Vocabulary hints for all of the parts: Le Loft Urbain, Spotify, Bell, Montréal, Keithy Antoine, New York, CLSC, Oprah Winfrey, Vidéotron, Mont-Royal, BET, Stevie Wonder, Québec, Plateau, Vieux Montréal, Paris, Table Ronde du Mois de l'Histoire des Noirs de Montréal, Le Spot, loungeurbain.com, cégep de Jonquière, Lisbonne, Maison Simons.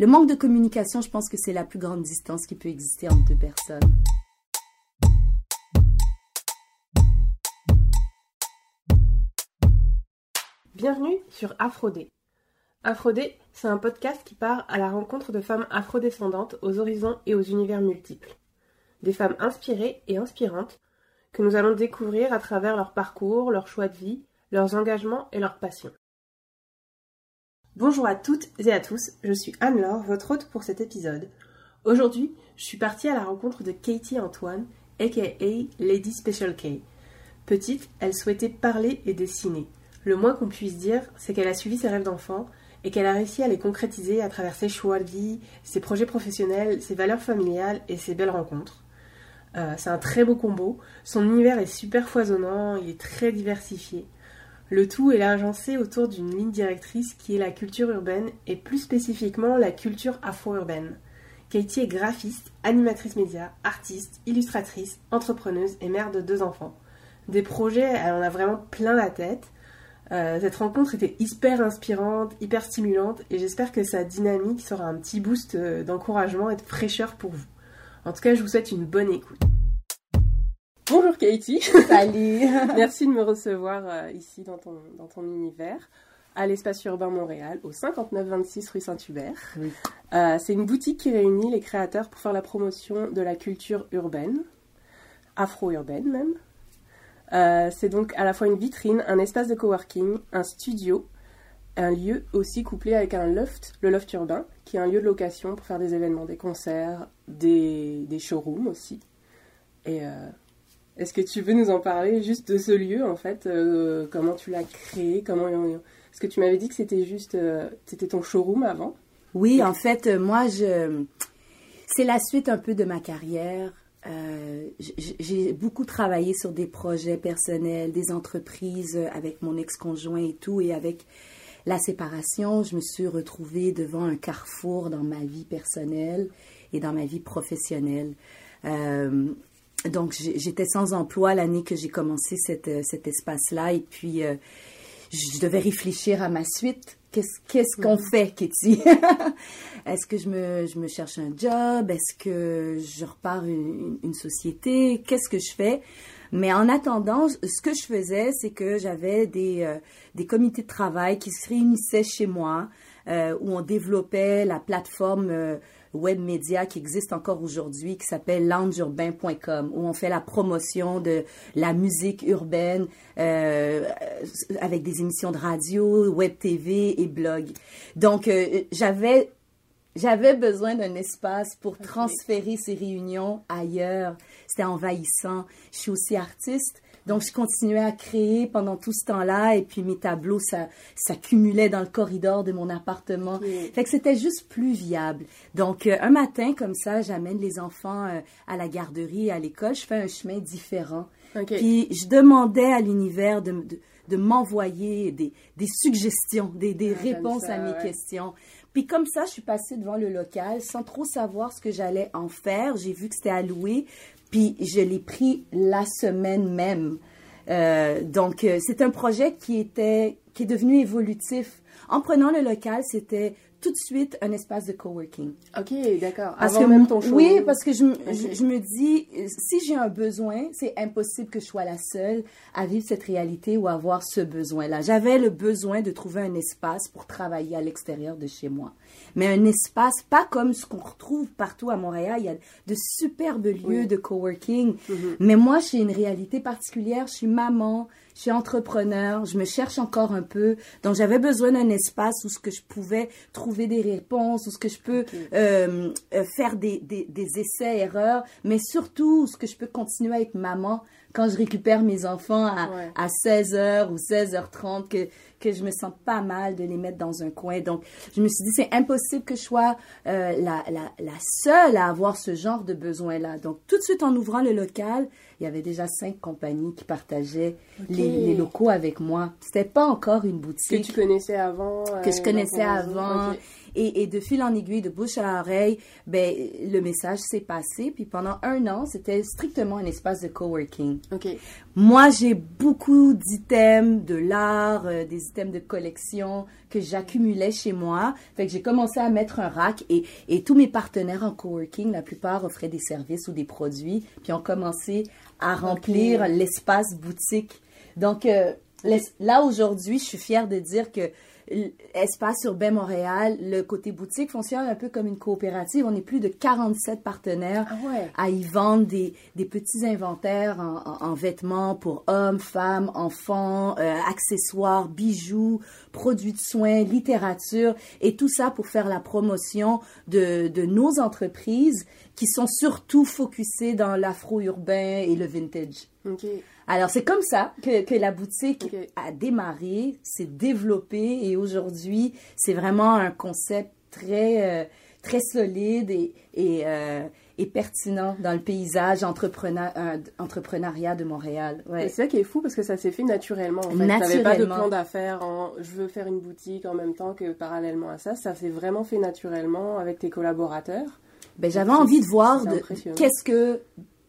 Le manque de communication, je pense que c'est la plus grande distance qui peut exister entre deux personnes. Bienvenue sur AfroDé. AfroDé, c'est un podcast qui part à la rencontre de femmes afrodescendantes aux horizons et aux univers multiples. Des femmes inspirées et inspirantes que nous allons découvrir à travers leur parcours, leurs choix de vie, leurs engagements et leurs passions. Bonjour à toutes et à tous, je suis Anne-Laure, votre hôte pour cet épisode. Aujourd'hui, je suis partie à la rencontre de Keithy Antoine, a.k.a. Lady Special K. Petite, elle souhaitait parler et dessiner. Le moins qu'on puisse dire, c'est qu'elle a suivi ses rêves d'enfant et qu'elle a réussi à les concrétiser à travers ses choix de vie, ses projets professionnels, ses valeurs familiales et ses belles rencontres. C'est un très beau combo, son univers est super foisonnant, il est très diversifié. Le tout est agencé autour d'une ligne directrice qui est la culture urbaine et plus spécifiquement la culture afro-urbaine. Keithy est graphiste, animatrice média, artiste, illustratrice, entrepreneuse et mère de 2 enfants. Des projets, elle en a vraiment plein la tête. Cette rencontre était hyper inspirante, hyper stimulante et j'espère que sa dynamique sera un petit boost d'encouragement et de fraîcheur pour vous. En tout cas, je vous souhaite une bonne écoute. Bonjour Keithy. Salut. Merci de me recevoir ici dans ton univers, à l'Espace Urbain Montréal, au 5926 rue Saint-Hubert. Oui. C'est une boutique qui réunit les créateurs pour faire la promotion de la culture urbaine, afro-urbaine même. C'est donc à la fois une vitrine, un espace de coworking, un studio, un lieu aussi couplé avec un loft, le Loft Urbain, qui est un lieu de location pour faire des événements, des concerts, des showrooms aussi. Et est-ce que tu veux nous en parler juste de ce lieu en fait, comment tu l'as créé, Est-ce que tu m'avais dit que c'était juste, c'était ton showroom avant? Oui, en fait, moi, c'est la suite un peu de ma carrière. J'ai beaucoup travaillé sur des projets personnels, des entreprises avec mon ex-conjoint et tout, et avec la séparation, je me suis retrouvée devant un carrefour dans ma vie personnelle et dans ma vie professionnelle. Donc, j'étais sans emploi l'année que j'ai commencé cet espace-là, et puis je devais réfléchir à ma suite. Qu'est-ce qu'on fait, Keithy? Est-ce que je me cherche un job? Est-ce que je repars une société? Qu'est-ce que je fais? Mais en attendant, ce que je faisais, c'est que j'avais des comités de travail qui se réunissaient chez moi, où on développait la plateforme web média qui existe encore aujourd'hui, qui s'appelle loungeurbain.com, où on fait la promotion de la musique urbaine avec des émissions de radio, web TV et blog. Donc, j'avais besoin d'un espace pour transférer ces réunions ailleurs. C'était envahissant. Je suis aussi artiste. Donc, je continuais à créer pendant tout ce temps-là. Et puis, mes tableaux, ça cumulait dans le corridor de mon appartement. Okay. Fait que c'était juste plus viable. Donc, un matin, comme ça, j'amène les enfants à la garderie, à l'école. Je fais un chemin différent. Okay. Puis, je demandais à l'univers de m'envoyer des suggestions, des réponses à mes questions. Puis comme ça, je suis passée devant le local sans trop savoir ce que j'allais en faire. J'ai vu que c'était à louer, puis je l'ai pris la semaine même. Donc, c'est un projet qui est devenu évolutif. En prenant le local, c'était tout de suite un espace de coworking. OK, d'accord. Avant même ton show. Oui, parce que je me dis, si j'ai un besoin, c'est impossible que je sois la seule à vivre cette réalité ou à avoir ce besoin-là. J'avais le besoin de trouver un espace pour travailler à l'extérieur de chez moi. Mais un espace, pas comme ce qu'on retrouve partout à Montréal. Il y a de superbes lieux de coworking. Mm-hmm. Mais moi, j'ai une réalité particulière. Je suis maman. Je suis entrepreneur, je me cherche encore un peu. Donc, j'avais besoin d'un espace où ce que je pouvais trouver des réponses, où ce que je peux faire des essais-erreurs, mais surtout où ce que je peux continuer à être maman quand je récupère mes enfants à 16h ou 16h30, que je me sens pas mal de les mettre dans un coin. Donc, je me suis dit, c'est impossible que je sois la seule à avoir ce genre de besoin-là. Donc, tout de suite, en ouvrant le local, il y avait déjà 5 compagnies qui partageaient les locaux avec moi. C'était pas encore une boutique. Que tu connaissais avant. Que je connaissais avant. Okay. Et de fil en aiguille, de bouche à oreille, ben, le message s'est passé. Puis pendant un an, c'était strictement un espace de coworking. Okay. Moi, j'ai beaucoup d'items de l'art, des items de collection que j'accumulais chez moi. Fait que j'ai commencé à mettre un rack et tous mes partenaires en coworking, la plupart offraient des services ou des produits. Puis ont commencé à remplir l'espace boutique. Donc, là, aujourd'hui, je suis fière de dire que Espace Urbain Montréal, le côté boutique, fonctionne un peu comme une coopérative. On est plus de 47 partenaires à y vendre des petits inventaires en vêtements pour hommes, femmes, enfants, accessoires, bijoux, produits de soins, littérature et tout ça pour faire la promotion de nos entreprises qui sont surtout focusées dans l'afro-urbain et le vintage. Okay. Alors, c'est comme ça que la boutique a démarré, s'est développée et aujourd'hui, c'est vraiment un concept très, très solide et pertinent dans le paysage entrepreneuriat de Montréal. Ouais. C'est ça qui est fou parce que ça s'est fait naturellement. En fait. Naturellement. Tu n'avais pas de plan d'affaires en je veux faire une boutique en même temps que parallèlement à ça. Ça s'est vraiment fait naturellement avec tes collaborateurs. Ben, j'avais envie de voir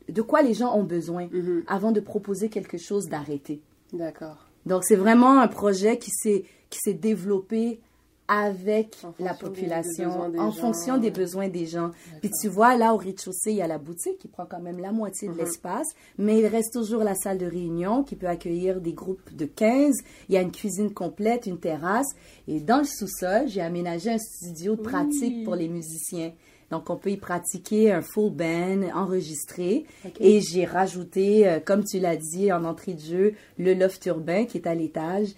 de quoi les gens ont besoin avant de proposer quelque chose d'arrêté. D'accord. Donc, c'est vraiment un projet qui s'est développé avec la population, fonction des besoins des gens. Puis tu vois, là, au rez-de-chaussée, il y a la boutique qui prend quand même la moitié de l'espace, mais il reste toujours la salle de réunion qui peut accueillir des groupes de 15. Il y a une cuisine complète, une terrasse. Et dans le sous-sol, j'ai aménagé un studio de pratique pour les musiciens. Donc, on peut y pratiquer un full band enregistré. Okay. Et j'ai rajouté, comme tu l'as dit en entrée de jeu, le Loft Urbain qui est à l'étage,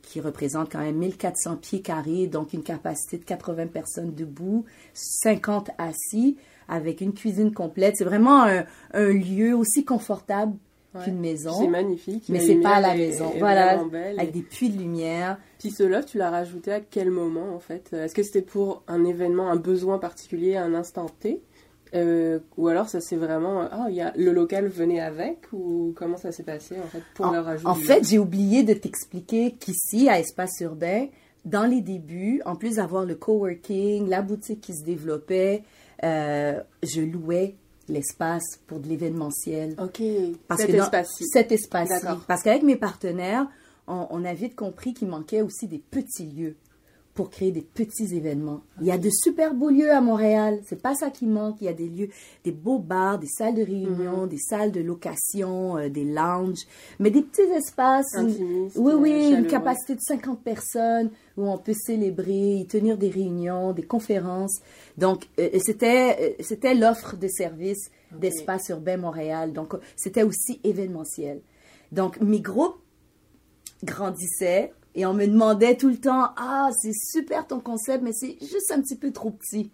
qui représente quand même 1400 pieds carrés, donc une capacité de 80 personnes debout, 50 assis, avec une cuisine complète. C'est vraiment un lieu aussi confortable qu'une maison. C'est magnifique. Mais c'est pas à la maison. Voilà, avec des puits de lumière. Puis ce loft, tu l'as rajouté à quel moment, en fait? Est-ce que c'était pour un événement, un besoin particulier, un instant T? Ou alors ça c'est vraiment le local venait avec, ou comment ça s'est passé, en fait, pour le rajouter? En fait, j'ai oublié de t'expliquer qu'ici, à Espace Urbain, dans les débuts, en plus d'avoir le coworking, la boutique qui se développait, je louais l'espace pour de l'événementiel. OK. Cet espace-ci. Parce qu'avec mes partenaires, on a vite compris qu'il manquait aussi des petits lieux pour créer des petits événements. Okay. Il y a de super beaux lieux à Montréal. C'est pas ça qui manque. Il y a des lieux, des beaux bars, des salles de réunion, des salles de location, des lounges, mais des petits espaces. Intimistes, une capacité de 50 personnes où on peut célébrer, y tenir des réunions, des conférences. Donc, c'était l'offre de service d'Espace Urbain Montréal. Donc, c'était aussi événementiel. Donc, mes groupes grandissaient. Et on me demandait tout le temps, « Ah, c'est super ton concept, mais c'est juste un petit peu trop petit. »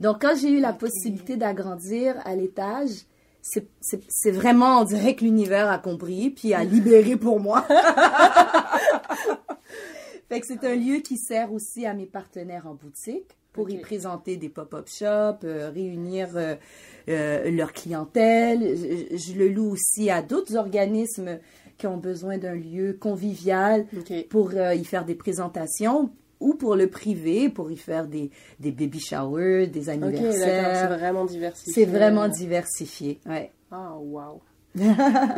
Donc, quand j'ai eu la possibilité d'agrandir à l'étage, c'est vraiment, on dirait que l'univers a compris, puis a libéré pour moi. Fait que c'est un lieu qui sert aussi à mes partenaires en boutique pour y présenter des pop-up shops, réunir leur clientèle. Je le loue aussi à d'autres organismes qui ont besoin d'un lieu convivial pour y faire des présentations, ou pour le privé, pour y faire des baby showers, des anniversaires. C'est vraiment diversifié. C'est vraiment diversifié, ouais. Ah, wow.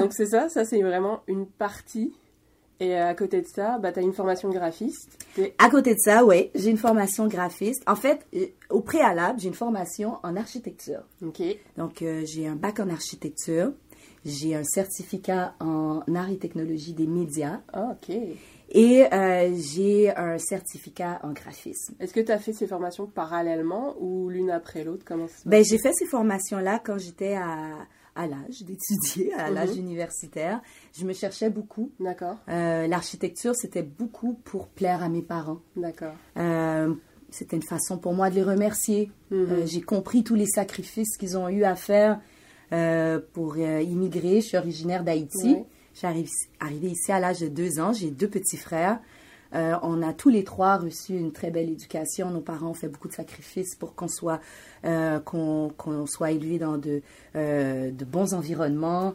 Donc, c'est ça. Ça, c'est vraiment une partie. Et à côté de ça, tu as une formation graphiste. À côté de ça, oui, j'ai une formation graphiste. En fait, au préalable, j'ai une formation en architecture. OK. Donc, j'ai un bac en architecture. J'ai un certificat en arts et technologies des médias. OK. Et j'ai un certificat en graphisme. Est-ce que tu as fait ces formations parallèlement ou l'une après l'autre? Comment ça se passe? Ben, j'ai fait ces formations-là quand j'étais à l'âge d'étudier, à l'âge universitaire. Je me cherchais beaucoup. D'accord. L'architecture, c'était beaucoup pour plaire à mes parents. D'accord. C'était une façon pour moi de les remercier. J'ai compris tous les sacrifices qu'ils ont eu à faire pour immigrer. Je suis originaire d'Haïti. Oui. J'arrive arrivée ici à l'âge de 2 ans. J'ai 2 petits frères. On a tous les 3 reçu une très belle éducation. Nos parents ont fait beaucoup de sacrifices pour qu'on soit élevés dans de bons environnements.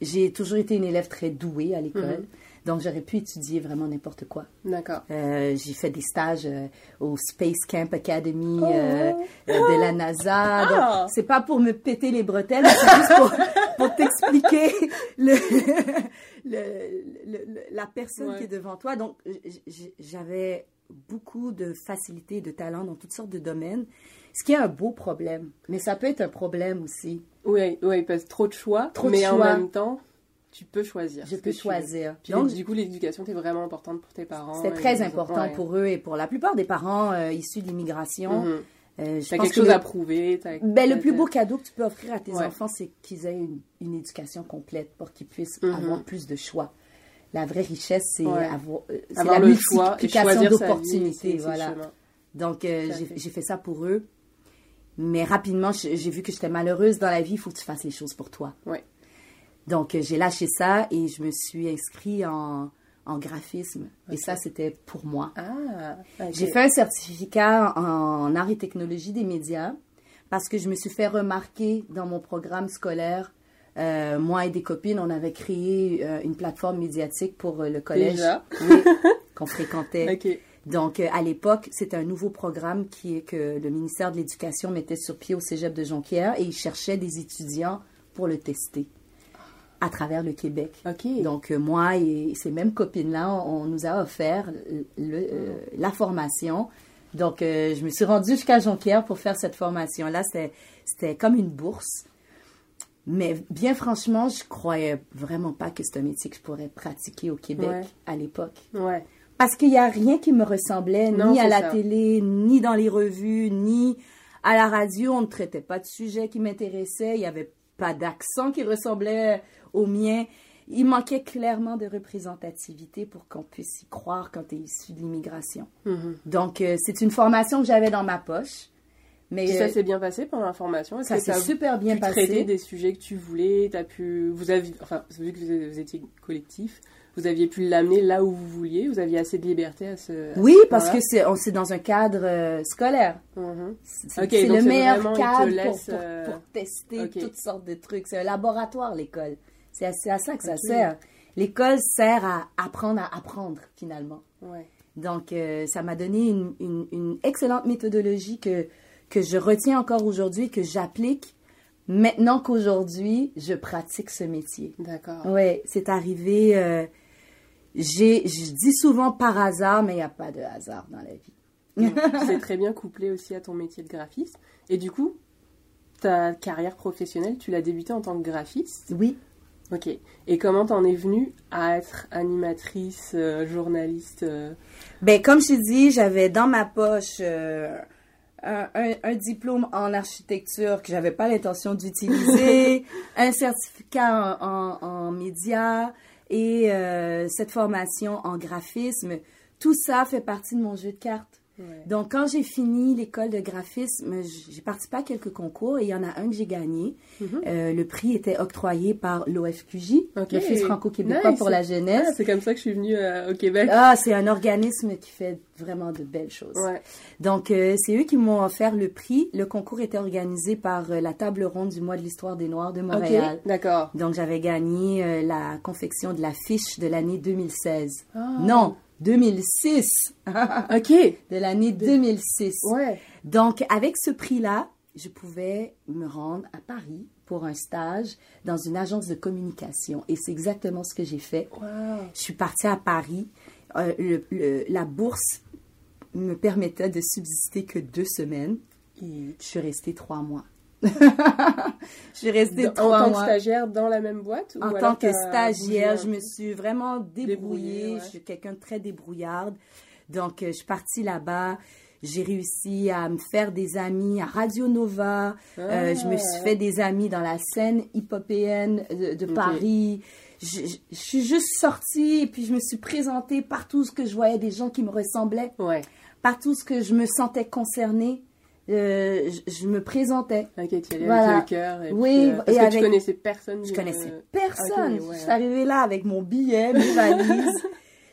J'ai toujours été une élève très douée à l'école. Donc, j'aurais pu étudier vraiment n'importe quoi. D'accord. J'ai fait des stages au Space Camp Academy de la NASA. Ah. Donc, c'est pas pour me péter les bretelles, c'est juste pour t'expliquer la personne qui est devant toi. Donc, j'avais beaucoup de facilité, de talent dans toutes sortes de domaines, ce qui est un beau problème. Mais ça peut être un problème aussi. Oui, oui, parce que trop de choix, mais en même temps... Tu peux choisir. Je peux choisir. Puis donc, du coup, l'éducation était vraiment importante pour tes parents. C'était très important pour eux et pour la plupart des parents issus de l'immigration. Mm-hmm. Je pense quelque chose à prouver. Le plus beau cadeau que tu peux offrir à tes enfants, c'est qu'ils aient une éducation complète pour qu'ils puissent avoir plus de choix. La vraie richesse, c'est avoir la multiplication d'opportunités. Voilà. Donc, j'ai fait ça pour eux. Mais rapidement, j'ai vu que j'étais malheureuse dans la vie. Il faut que tu fasses les choses pour toi. Oui. Donc, j'ai lâché ça et je me suis inscrite en graphisme. Okay. Et ça, c'était pour moi. Ah, okay. J'ai fait un certificat en arts et technologies des médias parce que je me suis fait remarquer dans mon programme scolaire. Moi et des copines, on avait créé une plateforme médiatique pour le collège qu'on fréquentait. Okay. Donc, à l'époque, c'était un nouveau programme que le ministère de l'Éducation mettait sur pied au cégep de Jonquière et il cherchait des étudiants pour le tester à travers le Québec. Okay. Donc, moi et ces mêmes copines-là, on nous a offert la formation. Donc, je me suis rendue jusqu'à Jonquière pour faire cette formation-là. C'était comme une bourse. Mais bien franchement, je ne croyais vraiment pas que c'est un métier que je pourrais pratiquer au Québec à l'époque. Ouais. Parce qu'il n'y a rien qui me ressemblait, ni à la télé, ni dans les revues, ni à la radio. On ne traitait pas de sujets qui m'intéressaient. Il n'y avait pas d'accent qui ressemblait au mien. Il manquait clairement de représentativité pour qu'on puisse y croire quand tu es issu de l'immigration. Mm-hmm. Donc, c'est une formation que j'avais dans ma poche. Mais ça s'est bien passé pendant la formation? Est-ce que ça s'est super bien passé. Tu as pu traiter des sujets que tu voulais, vu que vous étiez collectif, vous aviez pu l'amener là où vous vouliez, vous aviez assez de liberté à ce Oui, parce moment-là. Que c'est dans un cadre scolaire. Mm-hmm. C'est le meilleur cadre pour tester toutes sortes de trucs. C'est un laboratoire, l'école. C'est à ça que ça sert. L'école sert à apprendre, finalement. Ouais. Donc, ça m'a donné une excellente méthodologie que je retiens encore aujourd'hui, que j'applique maintenant qu'aujourd'hui, je pratique ce métier. D'accord. Oui, c'est arrivé, je dis souvent par hasard, mais il n'y a pas de hasard dans la vie. C'est très bien couplé aussi à ton métier de graphiste. Et du coup, ta carrière professionnelle, tu l'as débutée en tant que graphiste? Oui. OK. Et comment t'en es venue à être animatrice, journaliste? Ben, comme je t'ai dit, j'avais dans ma poche... Un diplôme en architecture que j'avais pas l'intention d'utiliser, un certificat en médias et cette formation en graphisme. Tout ça fait partie de mon jeu de cartes. Ouais. Donc, quand j'ai fini l'école de graphisme, j'ai participé à quelques concours et il y en a un que j'ai gagné. Mm-hmm. Le prix était octroyé par l'OFQJ, l'Office franco-québécois pour la jeunesse. Ah, c'est comme ça que je suis venue au Québec. Ah, c'est un organisme qui fait vraiment de belles choses. Ouais. Donc, c'est eux qui m'ont offert le prix. Le concours était organisé par la Table Ronde du Mois de l'Histoire des Noirs de Montréal. Okay. D'accord. Donc, j'avais gagné la confection de l'affiche de l'année 2016. Oh. Non! 2006. OK. De l'année 2006. Ouais. Donc, avec ce prix-là, je pouvais me rendre à Paris pour un stage dans une agence de communication. Et c'est exactement ce que j'ai fait. Wow. Je suis partie à Paris. La bourse me permettait de subsister que 2 semaines. Et je suis restée 3 mois. Je suis restée 3 mois. En tant que stagiaire dans la même boîte? Ou en tant que stagiaire, je me suis vraiment débrouillée. Je suis quelqu'un de très débrouillarde. Donc, je suis partie là-bas. J'ai réussi à me faire des amis à Radio Nova. Je me suis fait des amis dans la scène hip-hopéenne de Paris. Je suis juste sortie et puis je me suis présentée partout ce que je voyais des gens qui me ressemblaient. Ouais. Partout ce que je me sentais concernée. Je me présentais. OK, tu allais avec le cœur. Parce que tu connaissais personne. Je connaissais personne. Okay, je suis arrivée là avec mon billet, mes valises.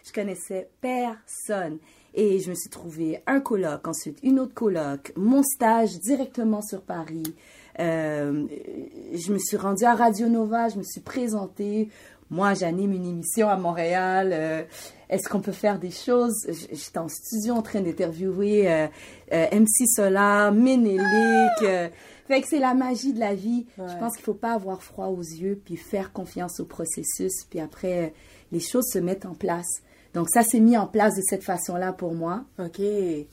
Je connaissais personne. Et je me suis trouvée un coloc, ensuite une autre coloc, mon stage directement sur Paris. Je me suis rendue à Radio Nova, je me suis présentée. moi j'anime une émission à Montréal, est-ce qu'on peut faire des choses? J'étais en studio en train d'interviewer MC Solar, Menelik, fait que c'est la magie de la vie. Ouais. Je pense qu'il ne faut pas avoir froid aux yeux, puis faire confiance au processus, puis après, les choses se mettent en place. Donc, ça s'est mis en place de cette façon-là pour moi. OK. Et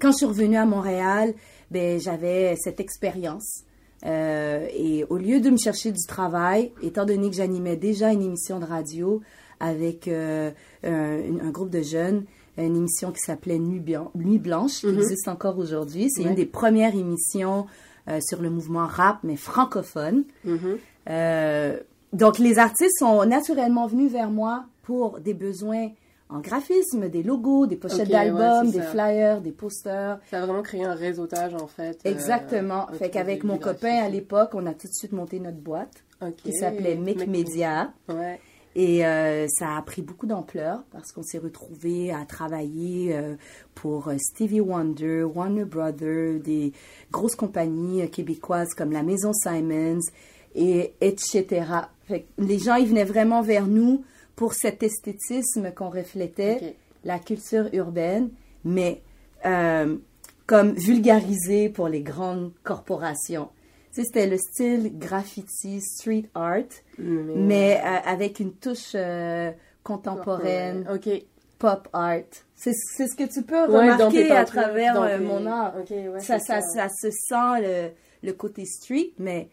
quand je suis revenue à Montréal, ben, j'avais cette expérience. Et au lieu de me chercher du travail, étant donné que j'animais déjà une émission de radio avec un groupe de jeunes, une émission qui s'appelait Nuit Blanche, qui existe encore aujourd'hui. C'est une des premières émissions sur le mouvement rap, mais francophone. Donc, les artistes sont naturellement venus vers moi pour des besoins en graphisme, des logos, des pochettes d'albums, des flyers, des posters. Ça a vraiment créé un réseautage, en fait. Exactement. Fait qu'avec mon copain, à l'époque, on a tout de suite monté notre boîte qui s'appelait Make Media. Ouais. Et ça a pris beaucoup d'ampleur parce qu'on s'est retrouvés à travailler pour Stevie Wonder, Warner Brothers, des grosses compagnies québécoises comme la Maison Simons, et etc. Fait que les gens, ils venaient vraiment vers nous pour cet esthétisme qu'on reflétait, la culture urbaine, mais comme vulgarisé pour les grandes corporations. Tu sais, c'était le style graffiti, street art, mais avec une touche contemporaine, pop art. C'est ce que tu peux remarquer à travers mon art. Okay, ouais, ça se sent le côté street, mais...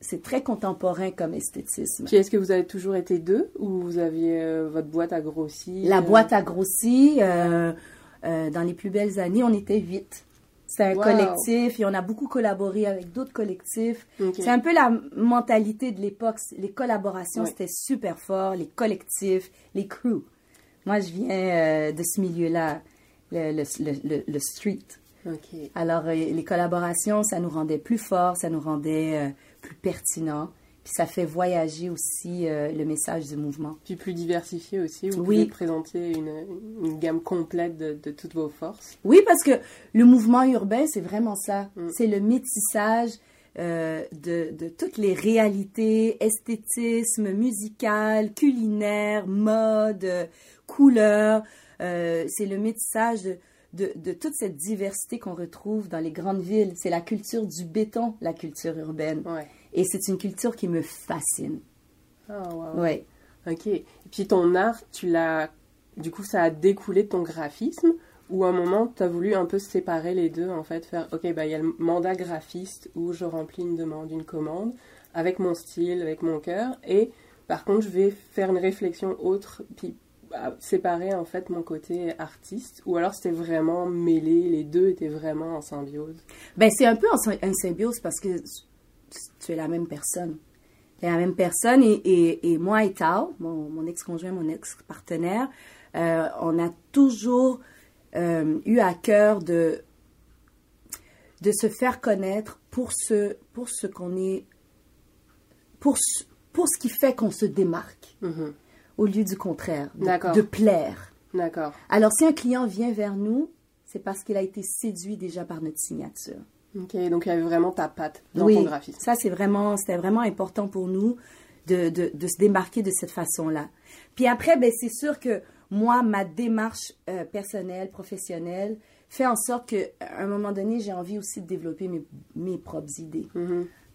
c'est très contemporain comme esthétisme. Puis est-ce que vous avez toujours été deux ou vous aviez votre boîte a grossi? La boîte a grossi. Dans les plus belles années, on était 8. C'était un collectif et on a beaucoup collaboré avec d'autres collectifs. C'est un peu la mentalité de l'époque. Les collaborations, c'était super fort. Les collectifs, les crews. Moi, je viens de ce milieu-là, le street. Alors, les collaborations, ça nous rendait plus forts, ça nous rendait... plus pertinent, puis ça fait voyager aussi le message du mouvement. Puis plus diversifié aussi, vous pouvez présenter une gamme complète de toutes vos forces. Oui, parce que le mouvement urbain, c'est vraiment ça. C'est le métissage de toutes les réalités, esthétisme, musical, culinaire, mode, couleur. C'est le métissage de toute cette diversité qu'on retrouve dans les grandes villes. C'est la culture du béton, la culture urbaine. Ouais. Et c'est une culture qui me fascine. Ah, wow. Oui. OK. Et puis ton art, tu l'as... Du coup, ça a découlé de ton graphisme ou à un moment, tu as voulu un peu séparer les deux, en fait, faire, OK, bah, il y a le mandat graphiste où je remplis une demande, une commande, avec mon style, avec mon cœur, et par contre, je vais faire une réflexion autre, puis séparer en fait mon côté artiste, ou alors c'était vraiment mêlé, les deux étaient vraiment en symbiose? Ben, c'est un peu en symbiose parce que tu es la même personne. Tu es la même personne et moi et Tao, mon ex-conjoint, mon ex-partenaire, on a toujours eu à cœur de se faire connaître pour ce qu'on est, pour ce qui fait qu'on se démarque. Au lieu du contraire, de plaire. D'accord. Alors, si un client vient vers nous, c'est parce qu'il a été séduit déjà par notre signature. OK, donc il y avait vraiment ta patte dans ton graphisme. Oui, ça, c'était vraiment important pour nous de se démarquer de cette façon-là. Puis après, ben, c'est sûr que moi, ma démarche personnelle, professionnelle, fait en sorte qu'à un moment donné, j'ai envie aussi de développer mes propres idées.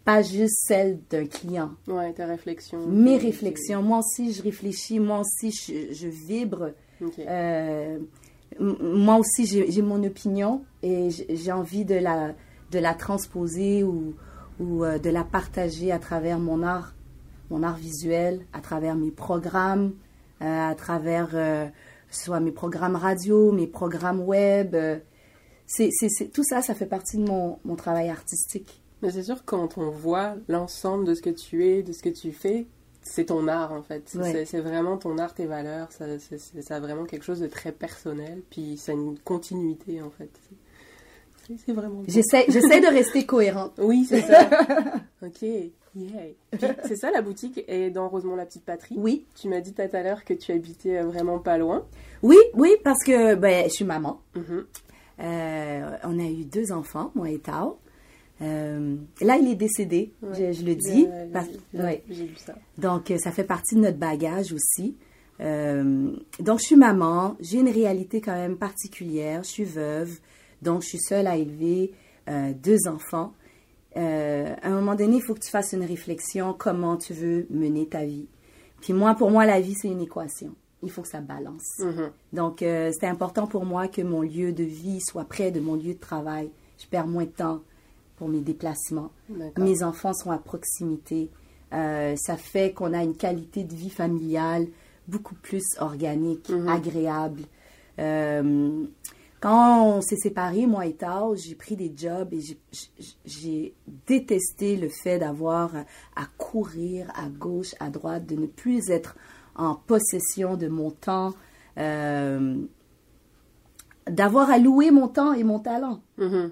Pas juste celle d'un client. Ouais, ta réflexion. Mes réflexions. Moi aussi, je réfléchis. Moi aussi, je vibre. Moi aussi, j'ai mon opinion et j'ai envie de la transposer ou de la partager à travers mon art visuel, à travers mes programmes, à travers soit mes programmes radio, mes programmes web. Tout ça, ça fait partie de mon travail artistique. Mais c'est sûr, quand on voit l'ensemble de ce que tu es, de ce que tu fais, c'est ton art, en fait. C'est vraiment ton art, tes valeurs. Ça a vraiment quelque chose de très personnel. Puis, ça a une continuité, en fait. C'est vraiment... J'essaie de rester cohérente. Oui, c'est ça. OK. Yeah. Puis, c'est ça, la boutique est dans Rosemont-la-Petite-Patrie. Oui. Tu m'as dit tout à l'heure que tu habitais vraiment pas loin. Oui, parce que je suis maman. On a eu 2 enfants, moi et Tao. Là, il est décédé, ouais, je le dis. J'ai lu ça. Donc, ça fait partie de notre bagage aussi. Donc, je suis maman. J'ai une réalité quand même particulière. Je suis veuve. Donc, je suis seule à élever deux enfants. À un moment donné, il faut que tu fasses une réflexion. Comment tu veux mener ta vie? Puis moi, pour moi, la vie, c'est une équation. Il faut que ça balance. Mm-hmm. Donc, c'est important pour moi que mon lieu de vie soit près de mon lieu de travail. Je perds moins de temps pour mes déplacements. D'accord. Mes enfants sont à proximité. Ça fait qu'on a une qualité de vie familiale beaucoup plus organique, mm-hmm, agréable. Quand on s'est séparés, moi et Tao, j'ai pris des jobs et j'ai détesté le fait d'avoir à courir à gauche, à droite, de ne plus être en possession de mon temps, d'avoir à louer mon temps et mon talent. Mm-hmm.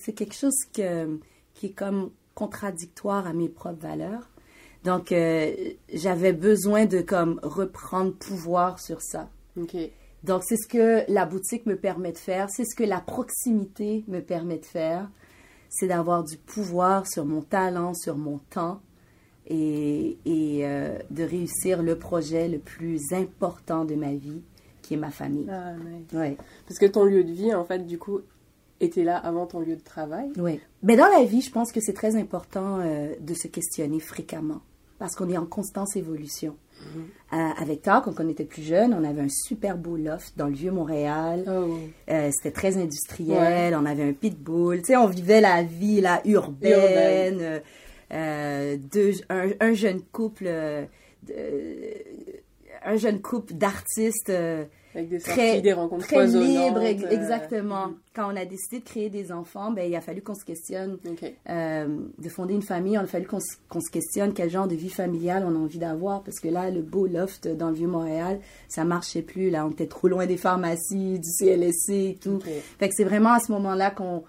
C'est quelque chose qui est comme contradictoire à mes propres valeurs. Donc, j'avais besoin de comme reprendre pouvoir sur ça. Okay. Donc, c'est ce que la boutique me permet de faire. C'est ce que la proximité me permet de faire. C'est d'avoir du pouvoir sur mon talent, sur mon temps et de réussir le projet le plus important de ma vie, qui est ma famille. Ah, nice. Ouais. Parce que ton lieu de vie, en fait, du coup, était là avant ton lieu de travail. Oui. Mais dans la vie, je pense que c'est très important de se questionner fréquemment, parce qu'on est en constante évolution. Mm-hmm. Avec Tao, quand on était plus jeune, on avait un super beau loft dans le Vieux Montréal. Oh, oui. C'était très industriel. Ouais. On avait un pitbull. Tu sais, on vivait la vie là, urbaine. Un jeune couple... un jeune couple d'artistes avec des sorties, très, des rencontres très libres, exactement. Quand on a décidé de créer des enfants, ben, il a fallu qu'on se questionne, okay, de fonder une famille, il a fallu qu'on se questionne quel genre de vie familiale on a envie d'avoir, parce que là, le beau loft dans le Vieux-Montréal, ça ne marchait plus, là, on était trop loin des pharmacies, du CLSC et tout. Okay. Fait que c'est vraiment à ce moment-là qu'on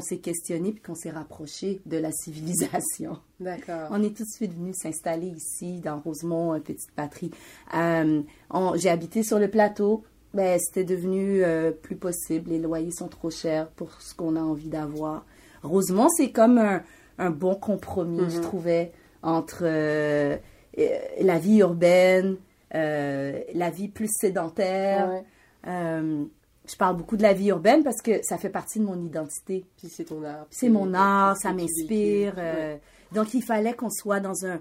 s'est questionné puis qu'on s'est rapproché de la civilisation. D'accord. On est tout de suite venus s'installer ici, dans Rosemont-Petite-Patrie. J'ai habité sur le plateau, mais c'était devenu plus possible. Les loyers sont trop chers pour ce qu'on a envie d'avoir. Rosemont, c'est comme un bon compromis, mm-hmm, je trouvais, entre la vie urbaine, la vie plus sédentaire. Ouais. Je parle beaucoup de la vie urbaine parce que ça fait partie de mon identité. Puis c'est ton art. C'est mon art, ça m'inspire. Ouais. Donc, il fallait qu'on soit dans un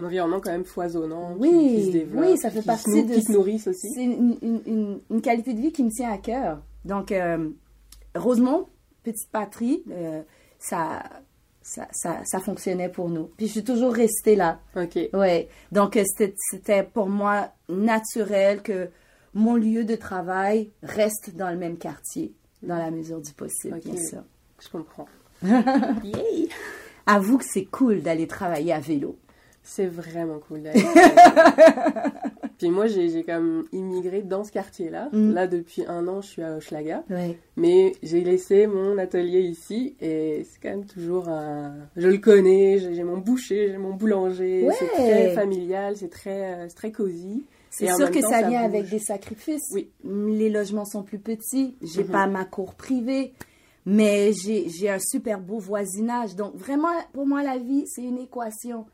environnement quand même foisonnant, oui, qui se développe. Oui, ça fait partie de... Qui se nourrissent aussi. C'est une qualité de vie qui me tient à cœur. Donc, Rosemont, Petite Patrie, ça fonctionnait pour nous. Puis, je suis toujours restée là. OK. Oui. Donc, c'était pour moi naturel que... Mon lieu de travail reste dans le même quartier, dans la mesure du possible, okay, bien sûr. Je comprends. Yay! Avoue que c'est cool d'aller travailler à vélo. C'est vraiment cool d'aller travailler. Puis moi, j'ai comme immigré dans ce quartier-là. Mm. Là, depuis 1 an, je suis à Hochelaga. Ouais. Mais j'ai laissé mon atelier ici et c'est quand même toujours un... Je le connais, j'ai mon boucher, j'ai mon boulanger. Ouais. C'est très familial, c'est très cosy. C'est sûr que ça vient avec des sacrifices. Oui. Les logements sont plus petits. J'ai, mm-hmm, pas ma cour privée, mais j'ai un super beau voisinage. Donc, vraiment, pour moi, la vie, c'est une équation.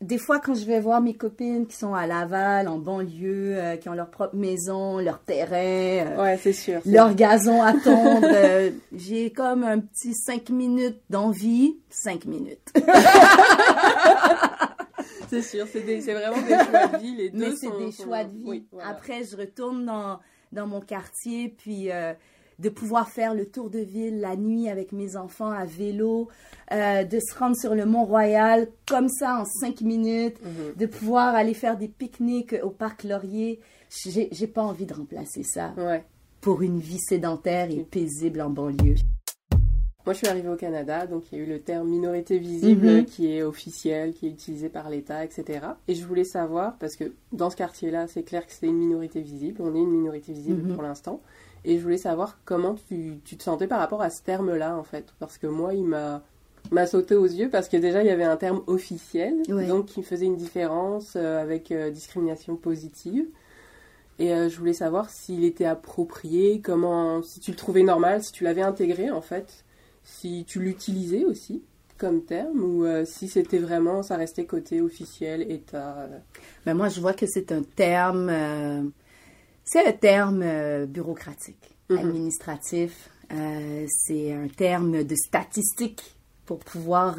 Des fois, quand je vais voir mes copines qui sont à Laval, en banlieue, qui ont leur propre maison, leur terrain, ouais, c'est sûr, leur gazon à tondre, j'ai comme un petit 5 minutes d'envie. 5 minutes. C'est sûr, c'est vraiment des choix de vie, les deux. Mais c'est des choix de vie. Oui, voilà. Après, je retourne dans mon quartier, puis de pouvoir faire le tour de ville la nuit avec mes enfants à vélo, de se rendre sur le Mont-Royal comme ça en 5 minutes, mm-hmm, de pouvoir aller faire des pique-niques au parc Laurier. J'ai pas envie de remplacer ça, ouais, pour une vie sédentaire et paisible en banlieue. Moi, je suis arrivée au Canada, donc il y a eu le terme « minorité visible » mm-hmm, qui est officiel, qui est utilisé par l'État, etc. Et je voulais savoir, parce que dans ce quartier-là, c'est clair que c'était une minorité visible, on est une minorité visible, mm-hmm, pour l'instant, et je voulais savoir comment tu te sentais par rapport à ce terme-là, en fait, parce que moi, il m'a sauté aux yeux, parce que déjà, il y avait un terme officiel, ouais, donc qui faisait une différence avec discrimination positive. Et je voulais savoir s'il était approprié, comment, si tu le trouvais normal, si tu l'avais intégré, en fait. si tu l'utilisais aussi comme terme, ou si c'était vraiment, ça restait côté officiel, État. Ben moi, je vois que c'est un terme bureaucratique, administratif. C'est un terme de statistique pour pouvoir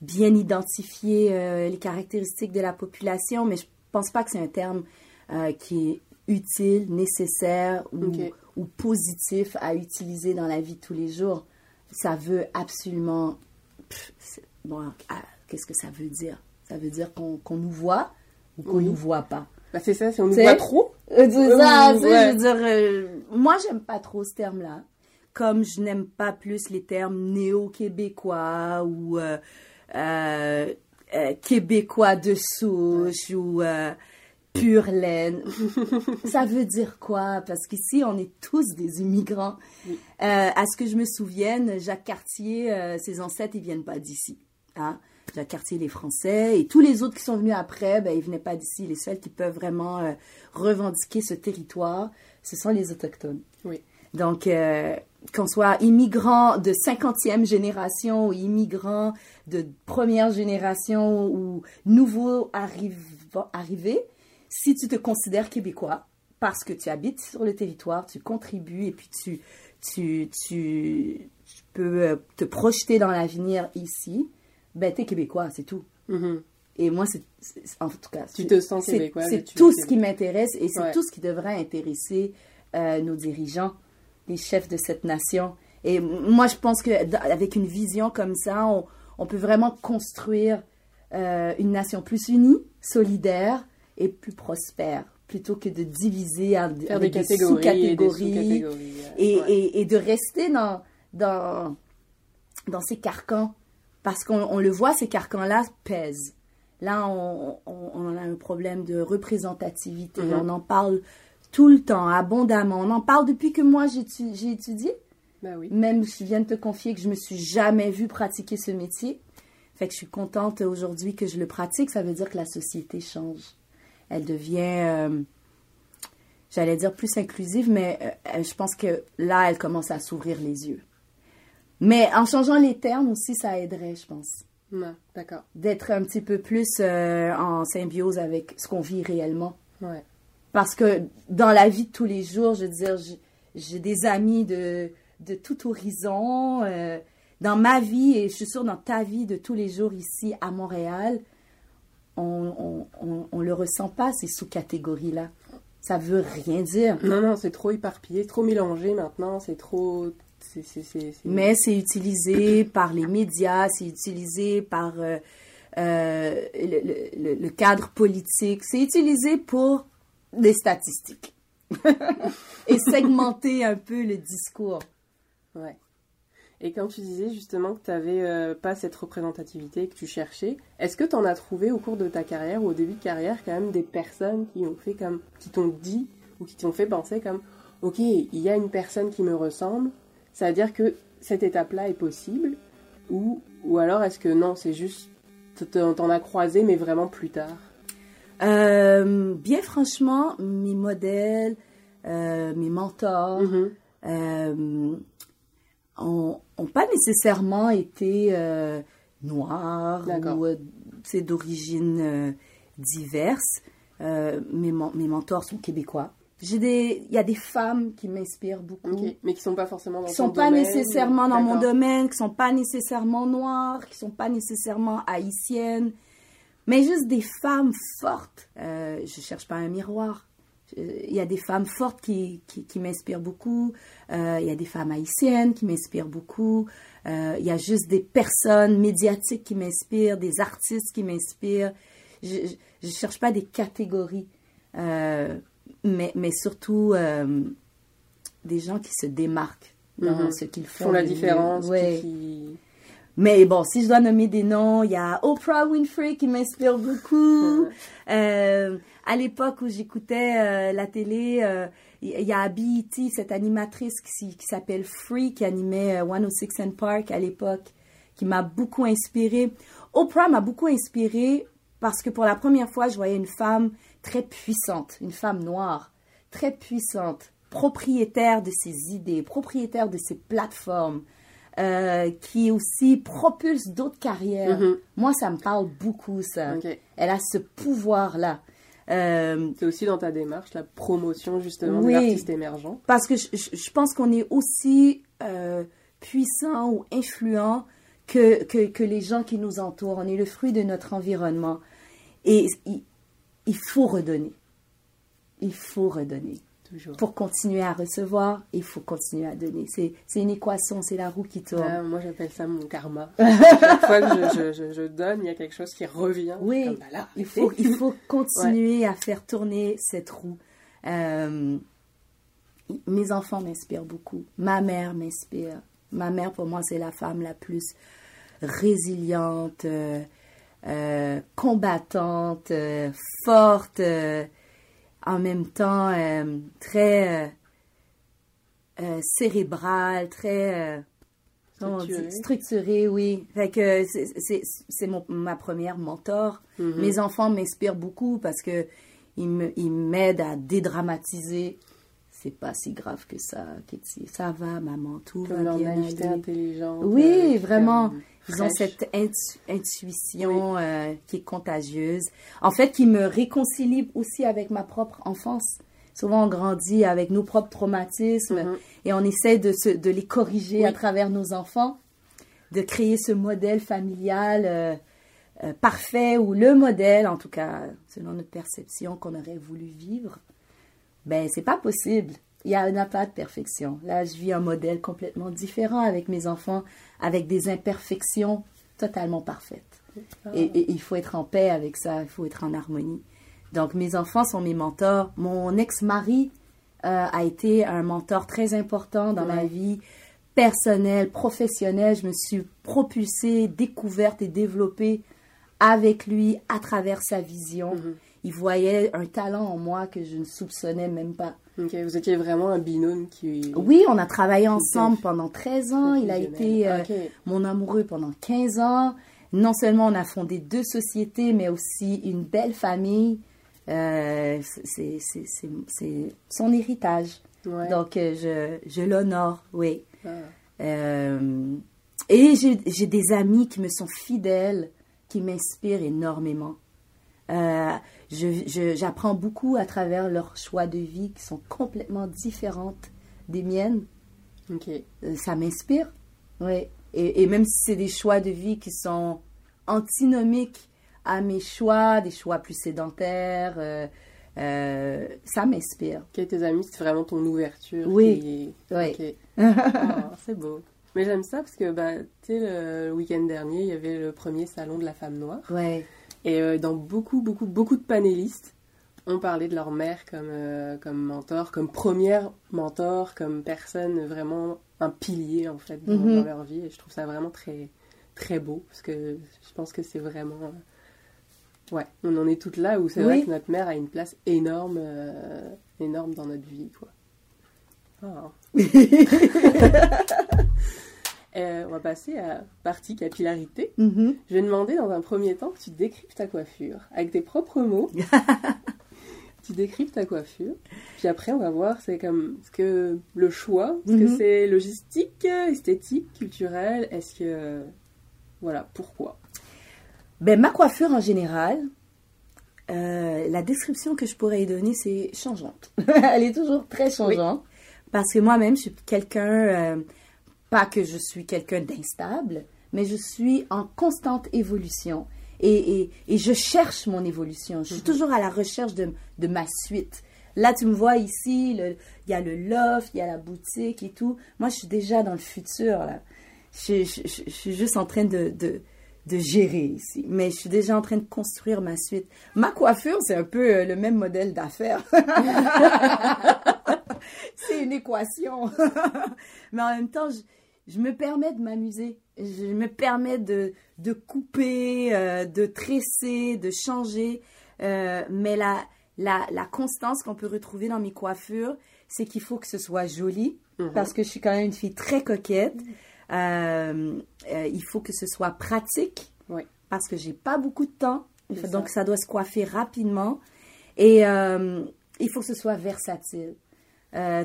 bien identifier les caractéristiques de la population, mais je pense pas que c'est un terme qui est utile, nécessaire ou positif à utiliser dans la vie de tous les jours. Ça veut absolument... qu'est-ce que ça veut dire? Ça veut dire qu'on nous voit ou qu'on nous voit pas. Ben c'est ça, si on nous voit trop. Je veux dire, moi, j'aime pas trop ce terme-là. Comme je n'aime pas plus les termes néo-québécois ou québécois de souche ou pure laine. Ça veut dire quoi? Parce qu'ici, on est tous des immigrants. Oui. À ce que je me souvienne, Jacques Cartier, ses ancêtres, ils viennent pas d'ici. Hein? Jacques Cartier, les Français, et tous les autres qui sont venus après, ben, ils venaient pas d'ici. Les seuls qui peuvent vraiment revendiquer ce territoire, ce sont les Autochtones. Oui. Donc, qu'on soit immigrant de 50e génération ou immigrant de première génération ou nouveau arrivé, si tu te considères québécois, parce que tu habites sur le territoire, tu contribues et puis tu peux te projeter dans l'avenir ici, ben t'es québécois, c'est tout. Mm-hmm. Et moi, en tout cas... Tu te sens québécois. C'est tout ce qui m'intéresse et c'est tout ce qui devrait intéresser nos dirigeants, les chefs de cette nation. Et moi, je pense qu'avec une vision comme ça, on peut vraiment construire une nation plus unie, solidaire et plus prospère, plutôt que de diviser avec des sous-catégories et de rester dans ces carcans. Parce qu'on le voit, ces carcans-là pèsent. Là, on a un problème de représentativité. Mm-hmm. On en parle tout le temps, abondamment. On en parle depuis que moi, j'ai étudié. Ben oui. Même, je viens de te confier que je ne me suis jamais vue pratiquer ce métier. Fait que je suis contente aujourd'hui que je le pratique. Ça veut dire que la société change. Elle devient, j'allais dire, plus inclusive, mais je pense que là, elle commence à s'ouvrir les yeux. Mais en changeant les termes aussi, ça aiderait, je pense. Ouais, d'accord. D'être un petit peu plus en symbiose avec ce qu'on vit réellement. Ouais. Parce que dans la vie de tous les jours, je veux dire, j'ai des amis de tout horizon. Dans ma vie, et je suis sûre dans ta vie de tous les jours ici à Montréal, on le ressent pas, ces sous-catégories-là. Ça veut rien dire. Non, c'est trop éparpillé, trop mélangé maintenant, c'est trop... Mais c'est utilisé par les médias, c'est utilisé par le cadre politique, c'est utilisé pour des statistiques et segmenter un peu le discours. Ouais. Et quand tu disais justement que tu n'avais pas cette représentativité que tu cherchais, est-ce que tu en as trouvé au cours de ta carrière ou au début de carrière quand même des personnes qui t'ont dit ou qui t'ont fait penser comme « Ok, il y a une personne qui me ressemble ». Ça veut dire que cette étape-là est possible ou alors est-ce que non, c'est juste t'en as croisé mais vraiment plus tard? Bien franchement, mes modèles, mes mentors ont pas nécessairement été noirs ou d'origine diverse. Mes mentors sont québécois. Il y a des femmes qui m'inspirent beaucoup. Okay. Mais qui ne sont pas forcément dans mon domaine. Qui ne sont pas nécessairement dans mon domaine, qui ne sont pas nécessairement noires, qui ne sont pas nécessairement haïtiennes. Mais juste des femmes fortes. Je ne cherche pas un miroir. Il y a des femmes fortes qui m'inspirent beaucoup. Il y a des femmes haïtiennes qui m'inspirent beaucoup. Il y a juste des personnes médiatiques qui m'inspirent, des artistes qui m'inspirent. Je ne cherche pas des catégories. Mais surtout, des gens qui se démarquent dans ce qu'ils font. Ils font la différence. Ouais. Mais bon, si je dois nommer des noms, il y a Oprah Winfrey qui m'inspire beaucoup. À l'époque où j'écoutais la télé, il y a BET, cette animatrice qui s'appelle Free, qui animait 106 and Park à l'époque, qui m'a beaucoup inspirée. Oprah m'a beaucoup inspirée parce que pour la première fois, je voyais une femme... très puissante, une femme noire, très puissante, propriétaire de ses idées, propriétaire de ses plateformes, qui aussi propulse d'autres carrières. Mm-hmm. Moi, ça me parle beaucoup, ça. Okay. Elle a ce pouvoir-là. C'est aussi dans ta démarche, la promotion, justement, oui, de l'artiste émergent. Parce que je pense qu'on est aussi puissant ou influent que les gens qui nous entourent. On est le fruit de notre environnement. Et il faut redonner. Il faut redonner. Toujours. Pour continuer à recevoir, il faut continuer à donner. C'est une équation, c'est la roue qui tourne. Moi, j'appelle ça mon karma. Chaque fois que je donne, il y a quelque chose qui revient. Oui, comme, bah là, il faut continuer à faire tourner cette roue. Mes enfants m'inspirent beaucoup. Ma mère m'inspire. Ma mère, pour moi, c'est la femme la plus résiliente, combattante, forte, en même temps très cérébrale, très structurée, oui. Fait que c'est ma première mentor. Mm-hmm. Mes enfants m'inspirent beaucoup parce que ils m'aident à dédramatiser. C'est pas si grave que ça, Keithy. Ça va, maman, tout comme va bien. Naïveté intelligente. Oui, vraiment. Ils ont cette intuition qui est contagieuse. En fait, qui me réconcilie aussi avec ma propre enfance. Souvent, on grandit avec nos propres traumatismes et on essaie de les corriger à travers nos enfants, de créer ce modèle familial parfait, ou le modèle, en tout cas, selon notre perception, qu'on aurait voulu vivre. Ben, c'est pas possible. Il n'y a pas de perfection. Là, je vis un modèle complètement différent avec mes enfants, avec des imperfections totalement parfaites. Et il faut être en paix avec ça, il faut être en harmonie. Donc, mes enfants sont mes mentors. Mon ex-mari a été un mentor très important dans ma vie personnelle, professionnelle. Je me suis propulsée, découverte et développée avec lui à travers sa vision. Mm-hmm. Il voyait un talent en moi que je ne soupçonnais même pas. Ok, vous étiez vraiment un binôme qui... Oui, on a travaillé ensemble pendant 13 ans. Il a été mon amoureux pendant 15 ans. Non seulement on a fondé 2 sociétés, mais aussi une belle famille. C'est son héritage. Ouais. Donc, je l'honore, oui. Ah. Et j'ai des amis qui me sont fidèles, qui m'inspirent énormément. J'apprends beaucoup à travers leurs choix de vie qui sont complètement différentes des miennes. Okay. Ça m'inspire. Oui. Et même si c'est des choix de vie qui sont antinomiques à mes choix, des choix plus sédentaires, ça m'inspire. Okay, tes amis, c'est vraiment ton ouverture. Oui. Okay. Oh, c'est beau. Mais j'aime ça parce que tu sais, le week-end dernier, il y avait le premier salon de la femme noire. Oui. Et dans beaucoup de panélistes, on parlait de leur mère comme mentor, comme première mentor, comme personne, vraiment un pilier, en fait, dans leur vie. Et je trouve ça vraiment très, très beau, parce que je pense que c'est vraiment... Ouais, on en est toutes là où c'est vrai que notre mère a une place énorme, énorme dans notre vie, quoi. Oh. On va passer à partie capillarité. Mm-hmm. Je vais demander dans un premier temps que tu décryptes ta coiffure avec tes propres mots. Tu décryptes ta coiffure. Puis après, on va voir, c'est comme ce que le choix, est-ce que c'est logistique, esthétique, culturel, est-ce que voilà, pourquoi? Ben, ma coiffure en général, la description que je pourrais y donner, c'est changeante. Elle est toujours très changeante parce que moi-même, je suis quelqu'un pas que je suis quelqu'un d'instable, mais je suis en constante évolution. Et je cherche mon évolution. Je suis toujours à la recherche de ma suite. Là, tu me vois ici, il y a le loft, il y a la boutique et tout. Moi, je suis déjà dans le futur, là. Je suis juste en train de gérer ici. Mais je suis déjà en train de construire ma suite. Ma coiffure, c'est un peu le même modèle d'affaires. C'est une équation. Mais en même temps, je me permets de m'amuser, je me permets de couper, de tresser, de changer. Mais la constance qu'on peut retrouver dans mes coiffures, c'est qu'il faut que ce soit joli, parce que je suis quand même une fille très coquette. Il faut que ce soit pratique, parce que j'ai pas beaucoup de temps, donc ça doit se coiffer rapidement. Et il faut que ce soit versatile.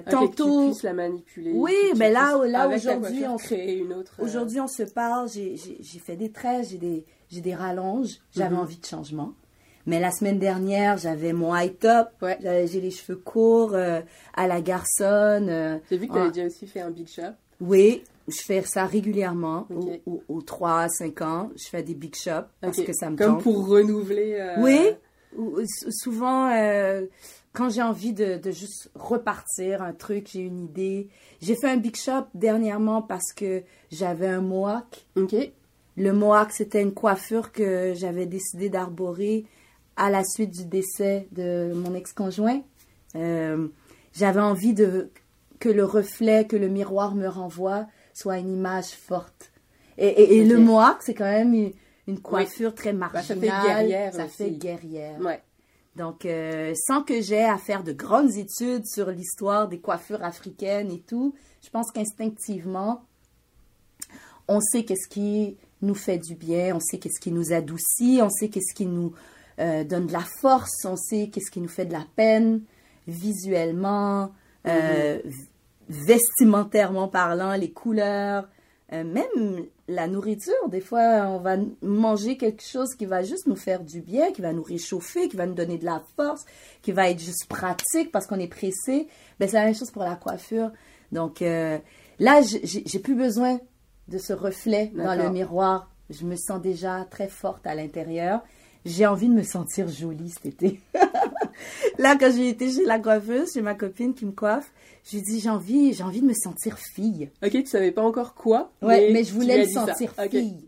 Tantôt, la manipuler. Oui, mais là aujourd'hui, on crée une autre. Aujourd'hui, on se parle. J'ai fait des traits, j'ai des rallonges. J'avais envie de changement. Mais la semaine dernière, j'avais mon high top, j'ai les cheveux courts, à la garçonne. J'ai vu que tu avais déjà aussi fait un big shop. Oui, je fais ça régulièrement, aux 3 à 5 ans. Je fais des big shops parce que ça me tente. Comme pour renouveler. Oui, souvent, quand j'ai envie de juste repartir un truc, j'ai une idée. J'ai fait un big shop dernièrement parce que j'avais un mohawk. Le mohawk, c'était une coiffure que j'avais décidé d'arborer à la suite du décès de mon ex-conjoint. J'avais envie que le reflet, que le miroir me renvoie, soit une image forte. Et le mohawk, c'est quand même une coiffure très marginale. Bah, ça fait guerrière Ouais. Donc, sans que j'aie à faire de grandes études sur l'histoire des coiffures africaines et tout, je pense qu'instinctivement, on sait qu'est-ce qui nous fait du bien, on sait qu'est-ce qui nous adoucit, on sait qu'est-ce qui nous... donne de la force, on sait qu'est-ce qui nous fait de la peine, visuellement, vestimentairement parlant, les couleurs, même la nourriture. Des fois, on va manger quelque chose qui va juste nous faire du bien, qui va nous réchauffer, qui va nous donner de la force, qui va être juste pratique parce qu'on est pressé. Ben, c'est la même chose pour la coiffure. Donc là, j'ai plus besoin de ce reflet dans le miroir. Je me sens déjà très forte à l'intérieur. J'ai envie de me sentir jolie cet été. Là, quand j'ai été chez la coiffeuse, chez ma copine qui me coiffe, je lui ai dit, j'ai envie de me sentir fille. Ok, tu savais pas encore quoi. Ouais, mais je voulais me sentir fille.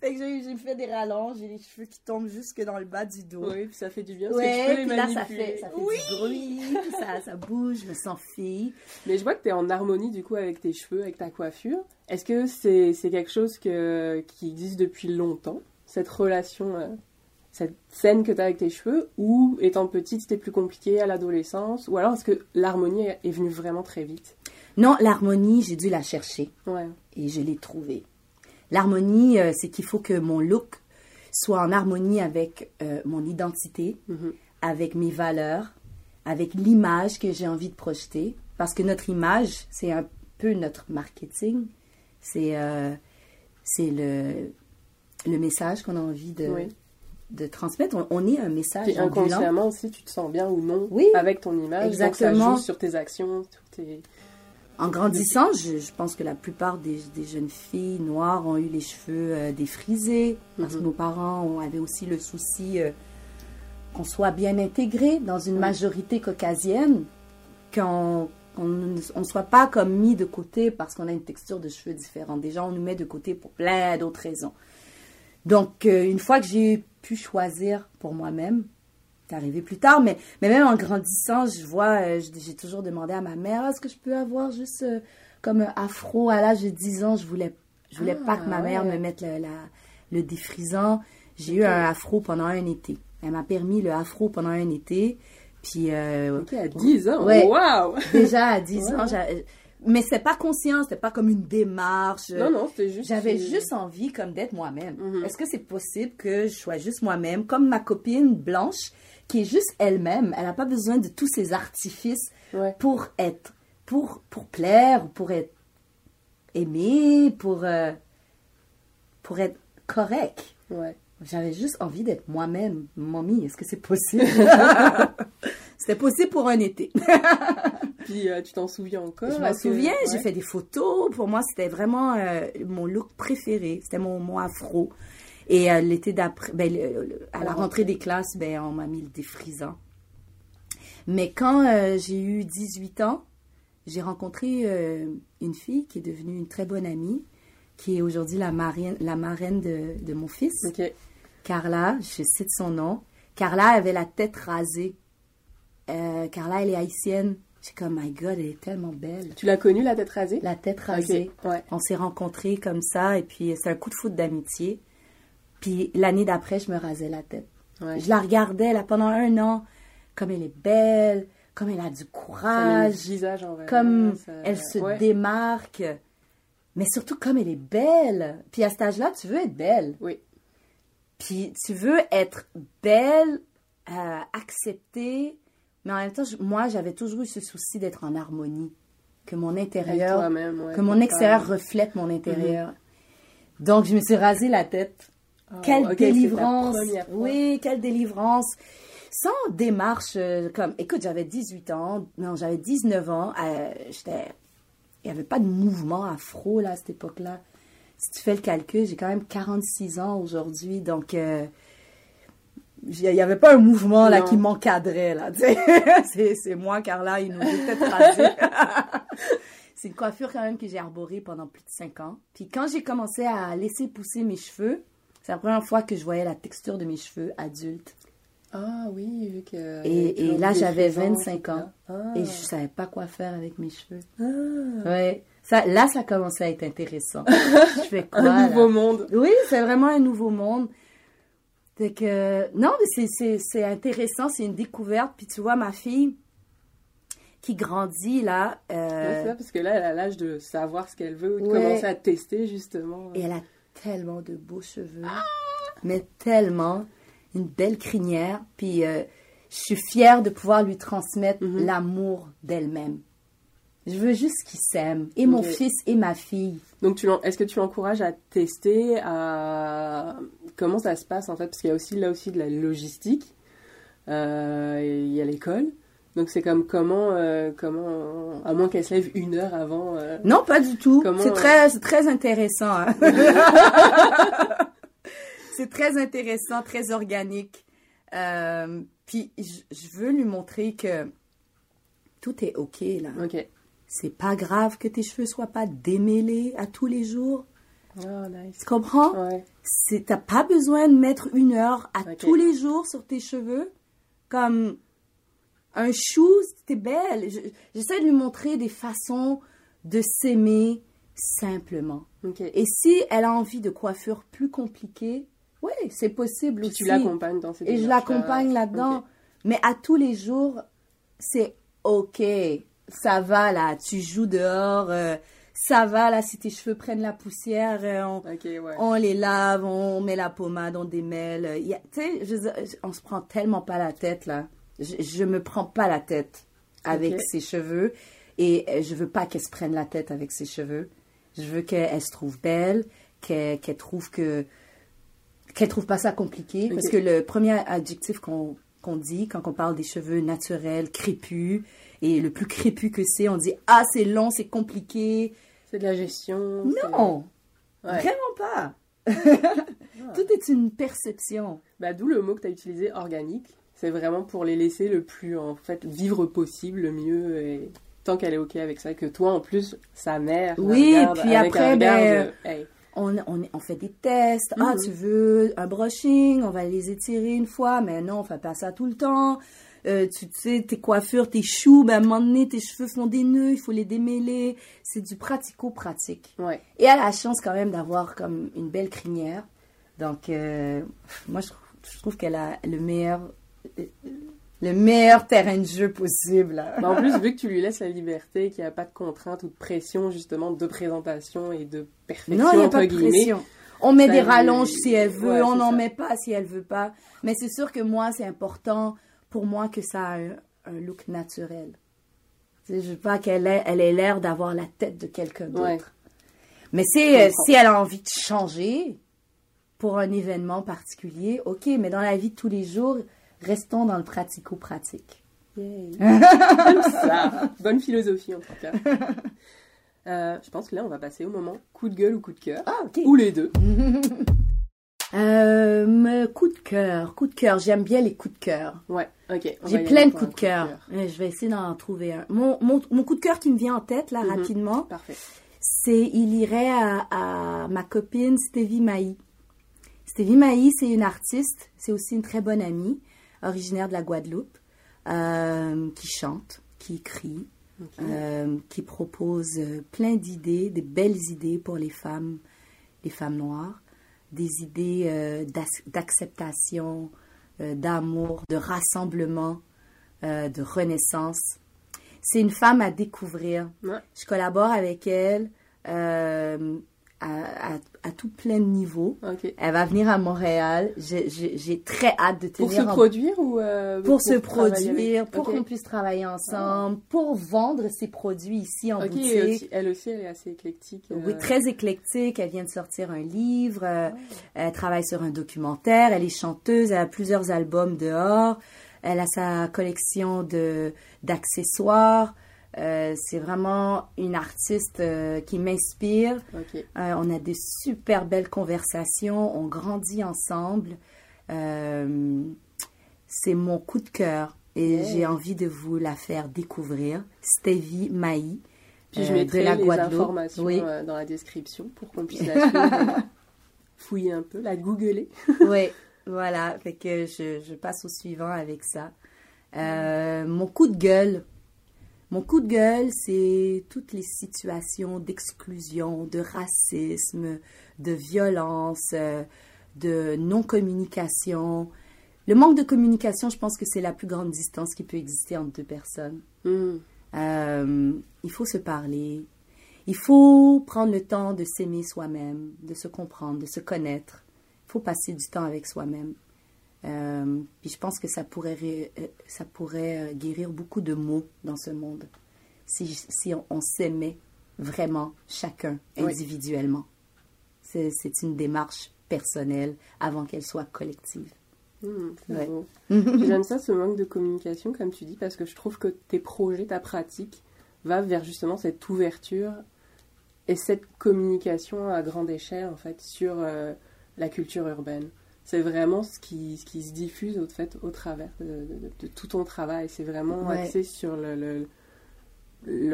Fait que j'ai fait des rallonges, j'ai les cheveux qui tombent jusque dans le bas du dos. Oui, puis ça fait du bien. Ouais, puis là, ça fait du bruit, puis ça bouge, je me sens fille. Mais je vois que tu es en harmonie du coup avec tes cheveux, avec ta coiffure. Est-ce que c'est quelque chose qui existe depuis longtemps? Cette relation, cette scène que tu as avec tes cheveux, ou étant petite, c'était plus compliqué à l'adolescence, ou alors est-ce que l'harmonie est venue vraiment très vite? Non, l'harmonie, j'ai dû la chercher et je l'ai trouvée. L'harmonie, c'est qu'il faut que mon look soit en harmonie avec mon identité, avec mes valeurs, avec l'image que j'ai envie de projeter, parce que notre image, c'est un peu notre marketing, c'est le message qu'on a envie de transmettre. On est un message ambulant. Inconsciemment aussi, tu te sens bien ou non avec ton image. Exactement. Donc ça joue sur tes actions. En grandissant, je pense que la plupart des jeunes filles noires ont eu les cheveux défrisés parce que nos parents avaient aussi le souci qu'on soit bien intégré dans une majorité caucasienne, qu'on ne soit pas comme mis de côté parce qu'on a une texture de cheveux différente. Déjà, on nous met de côté pour plein d'autres raisons. Donc, une fois que j'ai pu choisir pour moi-même, c'est arrivé plus tard, mais même en grandissant, je vois, j'ai toujours demandé à ma mère, est-ce que je peux avoir juste comme un afro à l'âge de 10 ans? Je voulais pas que ma mère me mette le défrisant. J'ai eu un afro pendant un été. Elle m'a permis le afro pendant un été. Puis, à 10 ans? Wow! Déjà à 10 ans, mais c'était pas conscient, c'était pas comme une démarche. Non, c'était juste... J'avais juste envie comme d'être moi-même. Est-ce que c'est possible que je sois juste moi-même, comme ma copine blanche, qui est juste elle-même? Elle n'a pas besoin de tous ces artifices pour être, pour plaire, pour être aimée, pour être correcte. Ouais. J'avais juste envie d'être moi-même. Mommy, est-ce que c'est possible? C'était possible pour un été. Puis tu t'en souviens encore? Je m'en souviens, j'ai fait des photos. Pour moi, c'était vraiment mon look préféré. C'était mon afro. Et l'été d'après, à la rentrée des classes, on m'a mis le défrisant. Mais quand j'ai eu 18 ans, j'ai rencontré une fille qui est devenue une très bonne amie, qui est aujourd'hui la marraine de mon fils. Carla, je cite son nom. Carla avait la tête rasée. Carla, elle est haïtienne. J'étais comme, my God, elle est tellement belle. Tu l'as connue, la tête rasée? La tête rasée. On s'est rencontrés comme ça. Et puis, c'est un coup de foudre d'amitié. Puis, l'année d'après, je me rasais la tête. Je la regardais, là, pendant un an. Comme elle est belle. Comme elle a du courage. Ça, le visage en vrai. Comme ça, elle se démarque. Mais surtout, comme elle est belle. Puis, à cet âge-là, tu veux être belle. Oui. Puis, tu veux être belle, acceptée, Mais en même temps, moi, j'avais toujours eu ce souci d'être en harmonie. Que mon intérieur, que mon extérieur reflète mon intérieur. Mm-hmm. Donc, je me suis rasé la tête. Oh, quelle délivrance! Oui, quelle délivrance! Sans démarche, comme... Écoute, j'avais 18 ans. Non, j'avais 19 ans. Il n'y avait pas de mouvement afro, là, à cette époque-là. Si tu fais le calcul, j'ai quand même 46 ans aujourd'hui. Donc... il n'y avait pas un mouvement là, qui m'encadrait. C'est moi, Carla, il nous est peut-être rasé. C'est une coiffure quand même que j'ai arborée pendant plus de 5 ans. Puis quand j'ai commencé à laisser pousser mes cheveux, c'est la première fois que je voyais la texture de mes cheveux adultes. Ah oui, vu que... Et là, j'avais 25 ans. Et je ne savais pas quoi faire avec mes cheveux. Ah. Ouais. Ça, là, ça commençait à être intéressant. Je fais quoi, un nouveau monde. Oui, c'est vraiment un nouveau monde. C'est que, non, mais c'est intéressant, c'est une découverte. Puis tu vois, ma fille qui grandit, là... Oui, c'est ça, parce que là, elle a l'âge de savoir ce qu'elle veut, ou de commencer à tester, justement. Et elle a tellement de beaux cheveux, mais tellement, une belle crinière. Puis je suis fière de pouvoir lui transmettre l'amour d'elle-même. Je veux juste qu'ils s'aiment, et mon fils et ma fille. Donc, est-ce que tu l'encourages à tester, à... Comment ça se passe, en fait? Parce qu'il y a aussi, là aussi, de la logistique. Il y a l'école. Donc, c'est comme comment à moins qu'elle se lève une heure avant... Non, pas du tout. C'est très intéressant. Hein? C'est très intéressant, très organique. Puis, je veux lui montrer que tout est OK, là. OK. C'est pas grave que tes cheveux soient pas démêlés à tous les jours. Oh, nice. Tu comprends? Ouais. T'as pas besoin de mettre une heure à tous les jours sur tes cheveux. Comme un chou, t'es belle. J'essaie de lui montrer des façons de s'aimer simplement. Okay. Et si elle a envie de coiffure plus compliquée, oui, c'est possible aussi. Tu l'accompagnes dans ces démarches. Et je l'accompagne là-dedans. Okay. Mais à tous les jours, c'est OK. Ça va là, tu joues dehors... ça va, là, si tes cheveux prennent la poussière, on les lave, on met la pommade, on démêle. Tu sais, on se prend tellement pas la tête, là. Je me prends pas la tête avec ses cheveux et je veux pas qu'elle se prenne la tête avec ses cheveux. Je veux qu'elle se trouve belle, qu'elle trouve que... qu'elle trouve pas ça compliqué. Okay. Parce que le premier adjectif qu'on dit quand on parle des cheveux naturels, crépus, et le plus crépus que c'est, on dit « Ah, c'est long, c'est compliqué. » C'est de la gestion. Non, vraiment pas. Tout est une perception. Bah, d'où le mot que tu as utilisé, organique. C'est vraiment pour les laisser le plus, en fait, vivre possible, le mieux. Et tant qu'elle est OK avec ça, que toi, en plus, sa mère... Oui, regarde, puis après, ben, on fait des tests. Mm-hmm. Ah, tu veux un brushing? On va les étirer une fois. Mais non, on ne fait pas ça tout le temps. Tu sais, tes coiffures, tes choux, ben, à un moment donné, tes cheveux font des nœuds, il faut les démêler. C'est du pratico-pratique. Ouais. Et elle a la chance quand même d'avoir comme une belle crinière. Donc, moi, je trouve qu'elle a le meilleur terrain de jeu possible. Bah, en plus, vu que tu lui laisses la liberté, qu'il n'y a pas de contrainte ou de pression, justement, de présentation et de perfection, non, il n'y a pas de pression. On met des rallonges si elle veut, on n'en met pas si elle veut pas. Mais c'est sûr que moi, c'est important... pour moi, que ça a un look naturel. Je veux pas qu'elle ait l'air d'avoir la tête de quelqu'un d'autre. Ouais. Mais si elle a envie de changer pour un événement particulier, OK, mais dans la vie de tous les jours, restons dans le pratico-pratique. Comme ça. Bonne philosophie, en tout cas. Je pense que là, on va passer au moment coup de gueule ou coup de cœur. Ah, OK. Ou les deux. Coup de cœur. J'aime bien les coups de cœur. Ouais, OK. J'ai plein de coups de cœur. Je vais essayer d'en trouver un. Mon coup de cœur qui me vient en tête, là, rapidement, parfait. C'est, il irait à ma copine Stevy Mahy. Stevy Mahy, c'est une artiste, c'est aussi une très bonne amie, originaire de la Guadeloupe, qui chante, qui écrit, qui propose plein d'idées, des belles idées pour les femmes noires. Des idées d'acceptation, d'amour, de rassemblement, de renaissance. C'est une femme à découvrir. Ouais. Je collabore avec elle à tout plein de niveaux. Okay. Elle va venir à Montréal. J'ai très hâte de tenir... Pour se produire ou... pour se produire, pour qu'on puisse travailler ensemble, pour vendre ses produits ici en boutique. Elle aussi, elle est assez éclectique. Oui, très éclectique. Elle vient de sortir un livre. Elle travaille sur un documentaire. Elle est chanteuse. Elle a plusieurs albums dehors. Elle a sa collection d'accessoires. C'est vraiment une artiste qui m'inspire. Okay. On a des super belles conversations. On grandit ensemble. C'est mon coup de cœur. Et j'ai envie de vous la faire découvrir. Stevy Mahy. Je mettrai de la Guadeloupe. Les informations dans la description pour qu'on puisse la suivre, fouiller un peu, la googler. Oui, voilà. Fait que je passe au suivant avec ça. Mon coup de gueule. Mon coup de gueule, c'est toutes les situations d'exclusion, de racisme, de violence, de non-communication. Le manque de communication, je pense que c'est la plus grande distance qui peut exister entre deux personnes. Mm. Il faut se parler. Il faut prendre le temps de s'aimer soi-même, de se comprendre, de se connaître. Il faut passer du temps avec soi-même. Puis je pense que ça pourrait guérir beaucoup de maux dans ce monde si on s'aimait vraiment chacun individuellement. Oui. C'est une démarche personnelle avant qu'elle soit collective. Bon. J'aime ça, ce manque de communication, comme tu dis, parce que je trouve que tes projets, ta pratique va vers justement cette ouverture et cette communication à grande échelle en fait sur la culture urbaine. C'est vraiment ce qui se diffuse au travers de tout ton travail. C'est vraiment axé sur le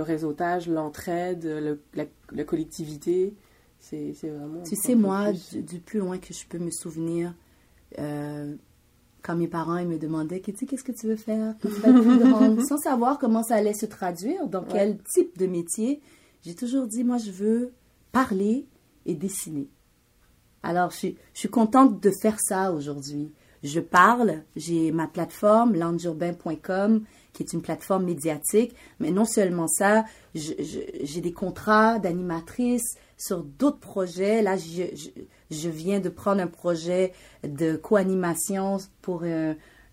réseautage, l'entraide, la collectivité. C'est vraiment... Tu sais, moi, du plus loin que je peux me souvenir, quand mes parents ils me demandaient « Qu'est-ce que tu veux faire quand tu vas être plus grande ?» Sans savoir comment ça allait se traduire, dans quel type de métier, j'ai toujours dit « Moi, je veux parler et dessiner. » Alors, je suis contente de faire ça aujourd'hui. Je parle, j'ai ma plateforme, loungeurbain.com, qui est une plateforme médiatique. Mais non seulement ça, j'ai des contrats d'animatrice sur d'autres projets. Là, je viens de prendre un projet de co-animation pour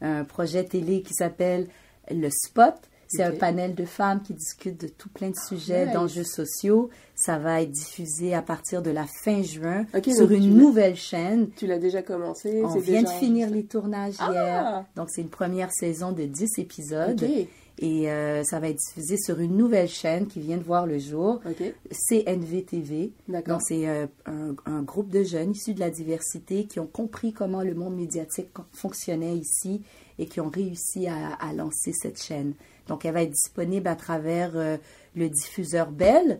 un projet télé qui s'appelle Le Spot. C'est un panel de femmes qui discutent de tout plein de sujets, d'enjeux sociaux. Ça va être diffusé à partir de la fin juin sur une nouvelle chaîne. Tu l'as déjà commencé? On vient de finir les tournages hier. Donc, c'est une première saison de 10 épisodes. Okay. Et ça va être diffusé sur une nouvelle chaîne qui vient de voir le jour. Okay. CNVTV. Donc, c'est un groupe de jeunes issus de la diversité qui ont compris comment le monde médiatique fonctionnait ici et qui ont réussi à lancer cette chaîne. Donc, elle va être disponible à travers le diffuseur Bell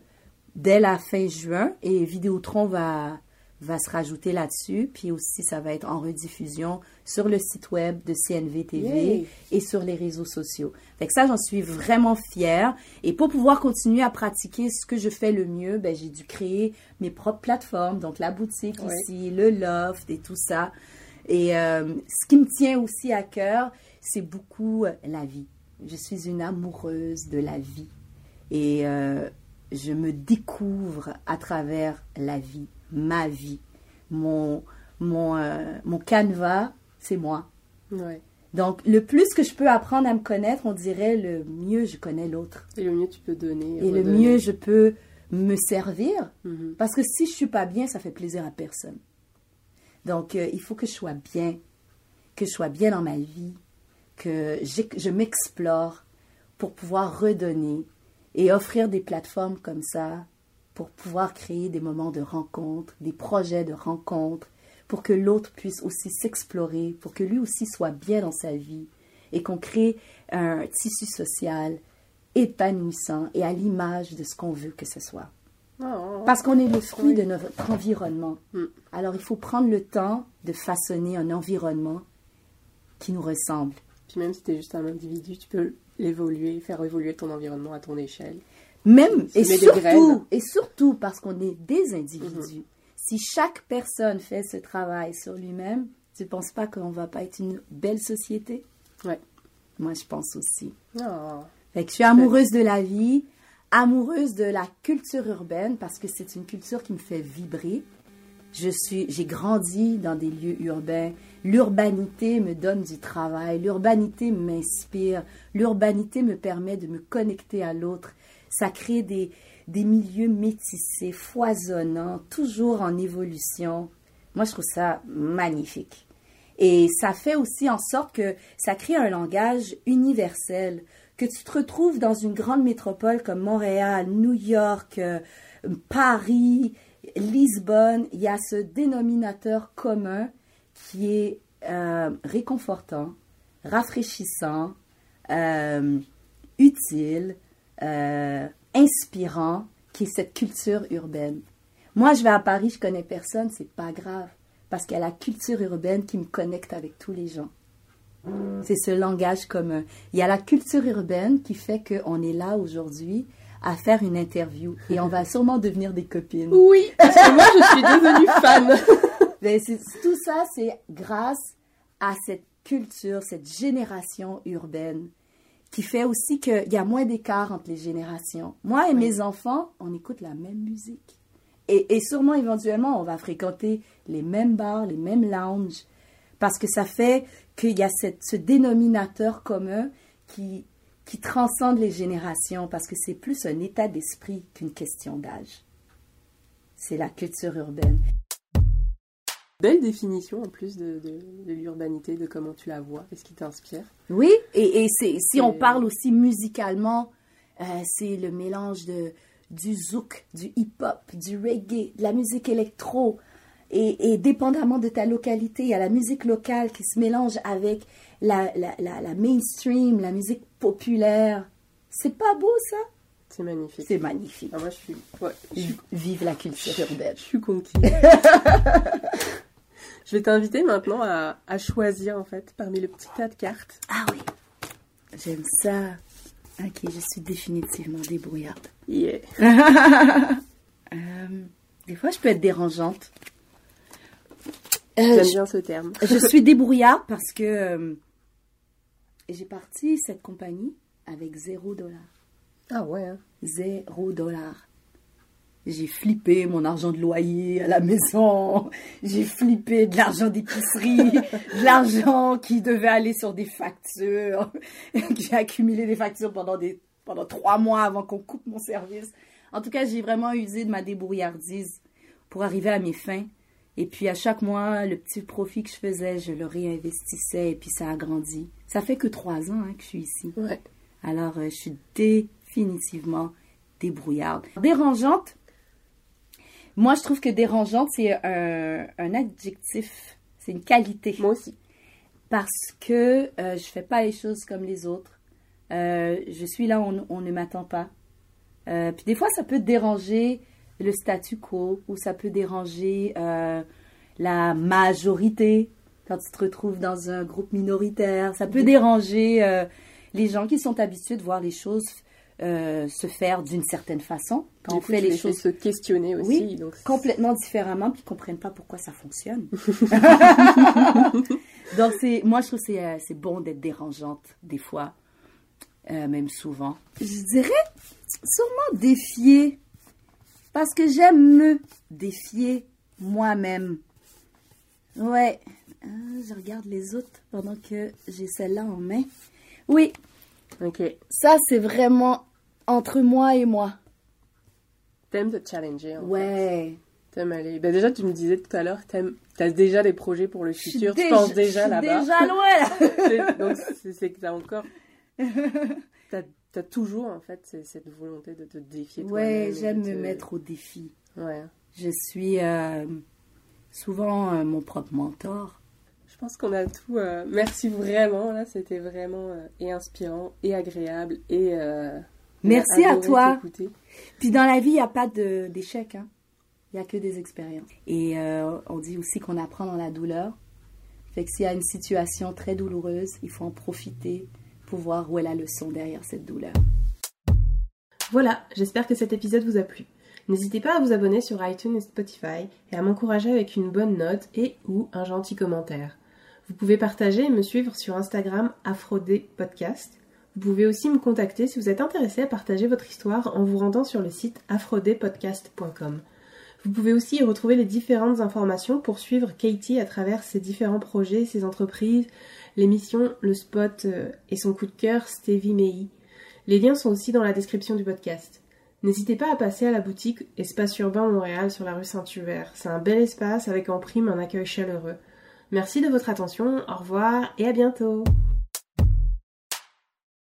dès la fin juin. Et Vidéotron va se rajouter là-dessus. Puis aussi, ça va être en rediffusion sur le site web de CNVTV et sur les réseaux sociaux. Fait que ça, j'en suis vraiment fière. Et pour pouvoir continuer à pratiquer ce que je fais le mieux, ben, j'ai dû créer mes propres plateformes. Donc, la boutique ici, le loft et tout ça. Et ce qui me tient aussi à cœur, c'est beaucoup la vie. Je suis une amoureuse de la vie et je me découvre à travers la vie, ma vie. Mon canevas, c'est moi. Ouais. Donc, le plus que je peux apprendre à me connaître, on dirait le mieux je connais l'autre. Et le mieux tu peux donner. Et le mieux je peux me servir. Mm-hmm. Parce que si je ne suis pas bien, ça fait plaisir à personne. Donc, il faut que je sois bien dans ma vie, que je m'explore pour pouvoir redonner et offrir des plateformes comme ça pour pouvoir créer des moments de rencontre, des projets de rencontre, pour que l'autre puisse aussi s'explorer, pour que lui aussi soit bien dans sa vie et qu'on crée un tissu social épanouissant et à l'image de ce qu'on veut que ce soit. Parce qu'on est le fruit de notre environnement. Alors, il faut prendre le temps de façonner un environnement qui nous ressemble. Puis même si tu es juste un individu, tu peux l'évoluer, faire évoluer ton environnement à ton échelle. Même, et surtout parce qu'on est des individus. Mm-hmm. Si chaque personne fait ce travail sur lui-même, tu ne penses pas qu'on ne va pas être une belle société? Oui. Moi, je pense aussi. Fait que je suis amoureuse de la vie, amoureuse de la culture urbaine parce que c'est une culture qui me fait vibrer. J'ai grandi dans des lieux urbains. L'urbanité me donne du travail. L'urbanité m'inspire. L'urbanité me permet de me connecter à l'autre. Ça crée des milieux métissés, foisonnants, toujours en évolution. Moi, je trouve ça magnifique. Et ça fait aussi en sorte que ça crée un langage universel, que tu te retrouves dans une grande métropole comme Montréal, New York, Paris, Lisbonne. Il y a ce dénominateur commun qui est réconfortant, rafraîchissant, utile, inspirant, qui est cette culture urbaine. Moi, je vais à Paris, je connais personne, c'est pas grave, parce qu'il y a la culture urbaine qui me connecte avec tous les gens. C'est ce langage commun. Il y a la culture urbaine qui fait qu'on est là aujourd'hui à faire une interview et on va sûrement devenir des copines. Oui, parce que moi, je suis devenue fan. Mais tout ça, c'est grâce à cette culture, cette génération urbaine qui fait aussi qu'il y a moins d'écart entre les générations. Moi et mes enfants, on écoute la même musique. Et sûrement, éventuellement, on va fréquenter les mêmes bars, les mêmes lounges, parce que ça fait qu'il y a ce dénominateur commun qui transcende les générations, parce que c'est plus un état d'esprit qu'une question d'âge. C'est la culture urbaine. Belle définition en plus de l'urbanité, de comment tu la vois, est-ce qui t'inspire? Oui, et si on parle aussi musicalement, c'est le mélange du zouk, du hip-hop, du reggae, de la musique électro. Et dépendamment de ta localité, il y a la musique locale qui se mélange avec la mainstream, la musique populaire. C'est pas beau, ça? C'est magnifique. C'est magnifique. Ah, moi, je suis... Vive la culture urbaine. Je suis conquise. Je vais t'inviter maintenant à choisir, en fait, parmi le petit tas de cartes. Ah oui, j'aime ça. Ok, je suis définitivement débrouillarde. Yeah. Des fois, je peux être dérangeante. J'aime bien ce terme. Je suis débrouillarde parce que j'ai parti cette compagnie avec $0. Ah ouais? Hein? $0. J'ai flippé mon argent de loyer à la maison. J'ai flippé de l'argent d'épicerie, de l'argent qui devait aller sur des factures. J'ai accumulé des factures pendant 3 mois avant qu'on coupe mon service. En tout cas, j'ai vraiment usé de ma débrouillardise pour arriver à mes fins. Et puis, à chaque mois, le petit profit que je faisais, je le réinvestissais et puis ça a grandi. Ça fait que 3 ans que je suis ici. Ouais. Alors, je suis définitivement débrouillarde. Dérangeante, moi, je trouve que dérangeante, c'est un adjectif, c'est une qualité. Moi aussi. Parce que je ne fais pas les choses comme les autres. Je suis là où on ne m'attend pas. Puis des fois, ça peut déranger le statu quo ou ça peut déranger la majorité quand tu te retrouves dans un groupe minoritaire. Ça peut déranger les gens qui sont habitués de voir les choses se faire d'une certaine façon. Quand du on coup, fait les choses se questionner aussi. Oui, donc complètement différemment, puis ils ne comprennent pas pourquoi ça fonctionne. Donc, moi, je trouve que c'est bon d'être dérangeante des fois, même souvent. Je dirais sûrement défier, parce que j'aime me défier moi-même. Ouais, je regarde les autres pendant que j'ai celle-là en main. Oui, ok. Ça, c'est vraiment entre moi et moi. T'aimes te challenger, en fait. T'aimes aller... Ben déjà, tu me disais tout à l'heure, t'as déjà des projets pour le futur, tu penses déjà là-bas. Je suis déjà loin, là. Donc, c'est que t'as encore... T'as toujours, en fait, cette volonté de te défier toi-même. Ouais, j'aime me mettre au défi. Ouais. Je suis souvent mon propre mentor. Je pense qu'on a tout. Merci vraiment, là, c'était vraiment et inspirant, et agréable, et... merci à toi. T'écouter. Puis dans la vie, il n'y a pas d'échec, hein. Il n'y a que des expériences. Et on dit aussi qu'on apprend dans la douleur. Fait que s'il y a une situation très douloureuse, il faut en profiter pour voir où est la leçon derrière cette douleur. Voilà, j'espère que cet épisode vous a plu. N'hésitez pas à vous abonner sur iTunes et Spotify et à m'encourager avec une bonne note et ou un gentil commentaire. Vous pouvez partager et me suivre sur Instagram AfroDé Podcast. Vous pouvez aussi me contacter si vous êtes intéressé à partager votre histoire en vous rendant sur le site afrodépodcast.com. Vous pouvez aussi y retrouver les différentes informations pour suivre Keithy à travers ses différents projets, ses entreprises, l'émission, le spot et son coup de cœur Stevy Mahy. Les liens sont aussi dans la description du podcast. N'hésitez pas à passer à la boutique Espace Urbain Montréal sur la rue Saint-Hubert. C'est un bel espace avec en prime un accueil chaleureux. Merci de votre attention, au revoir et à bientôt.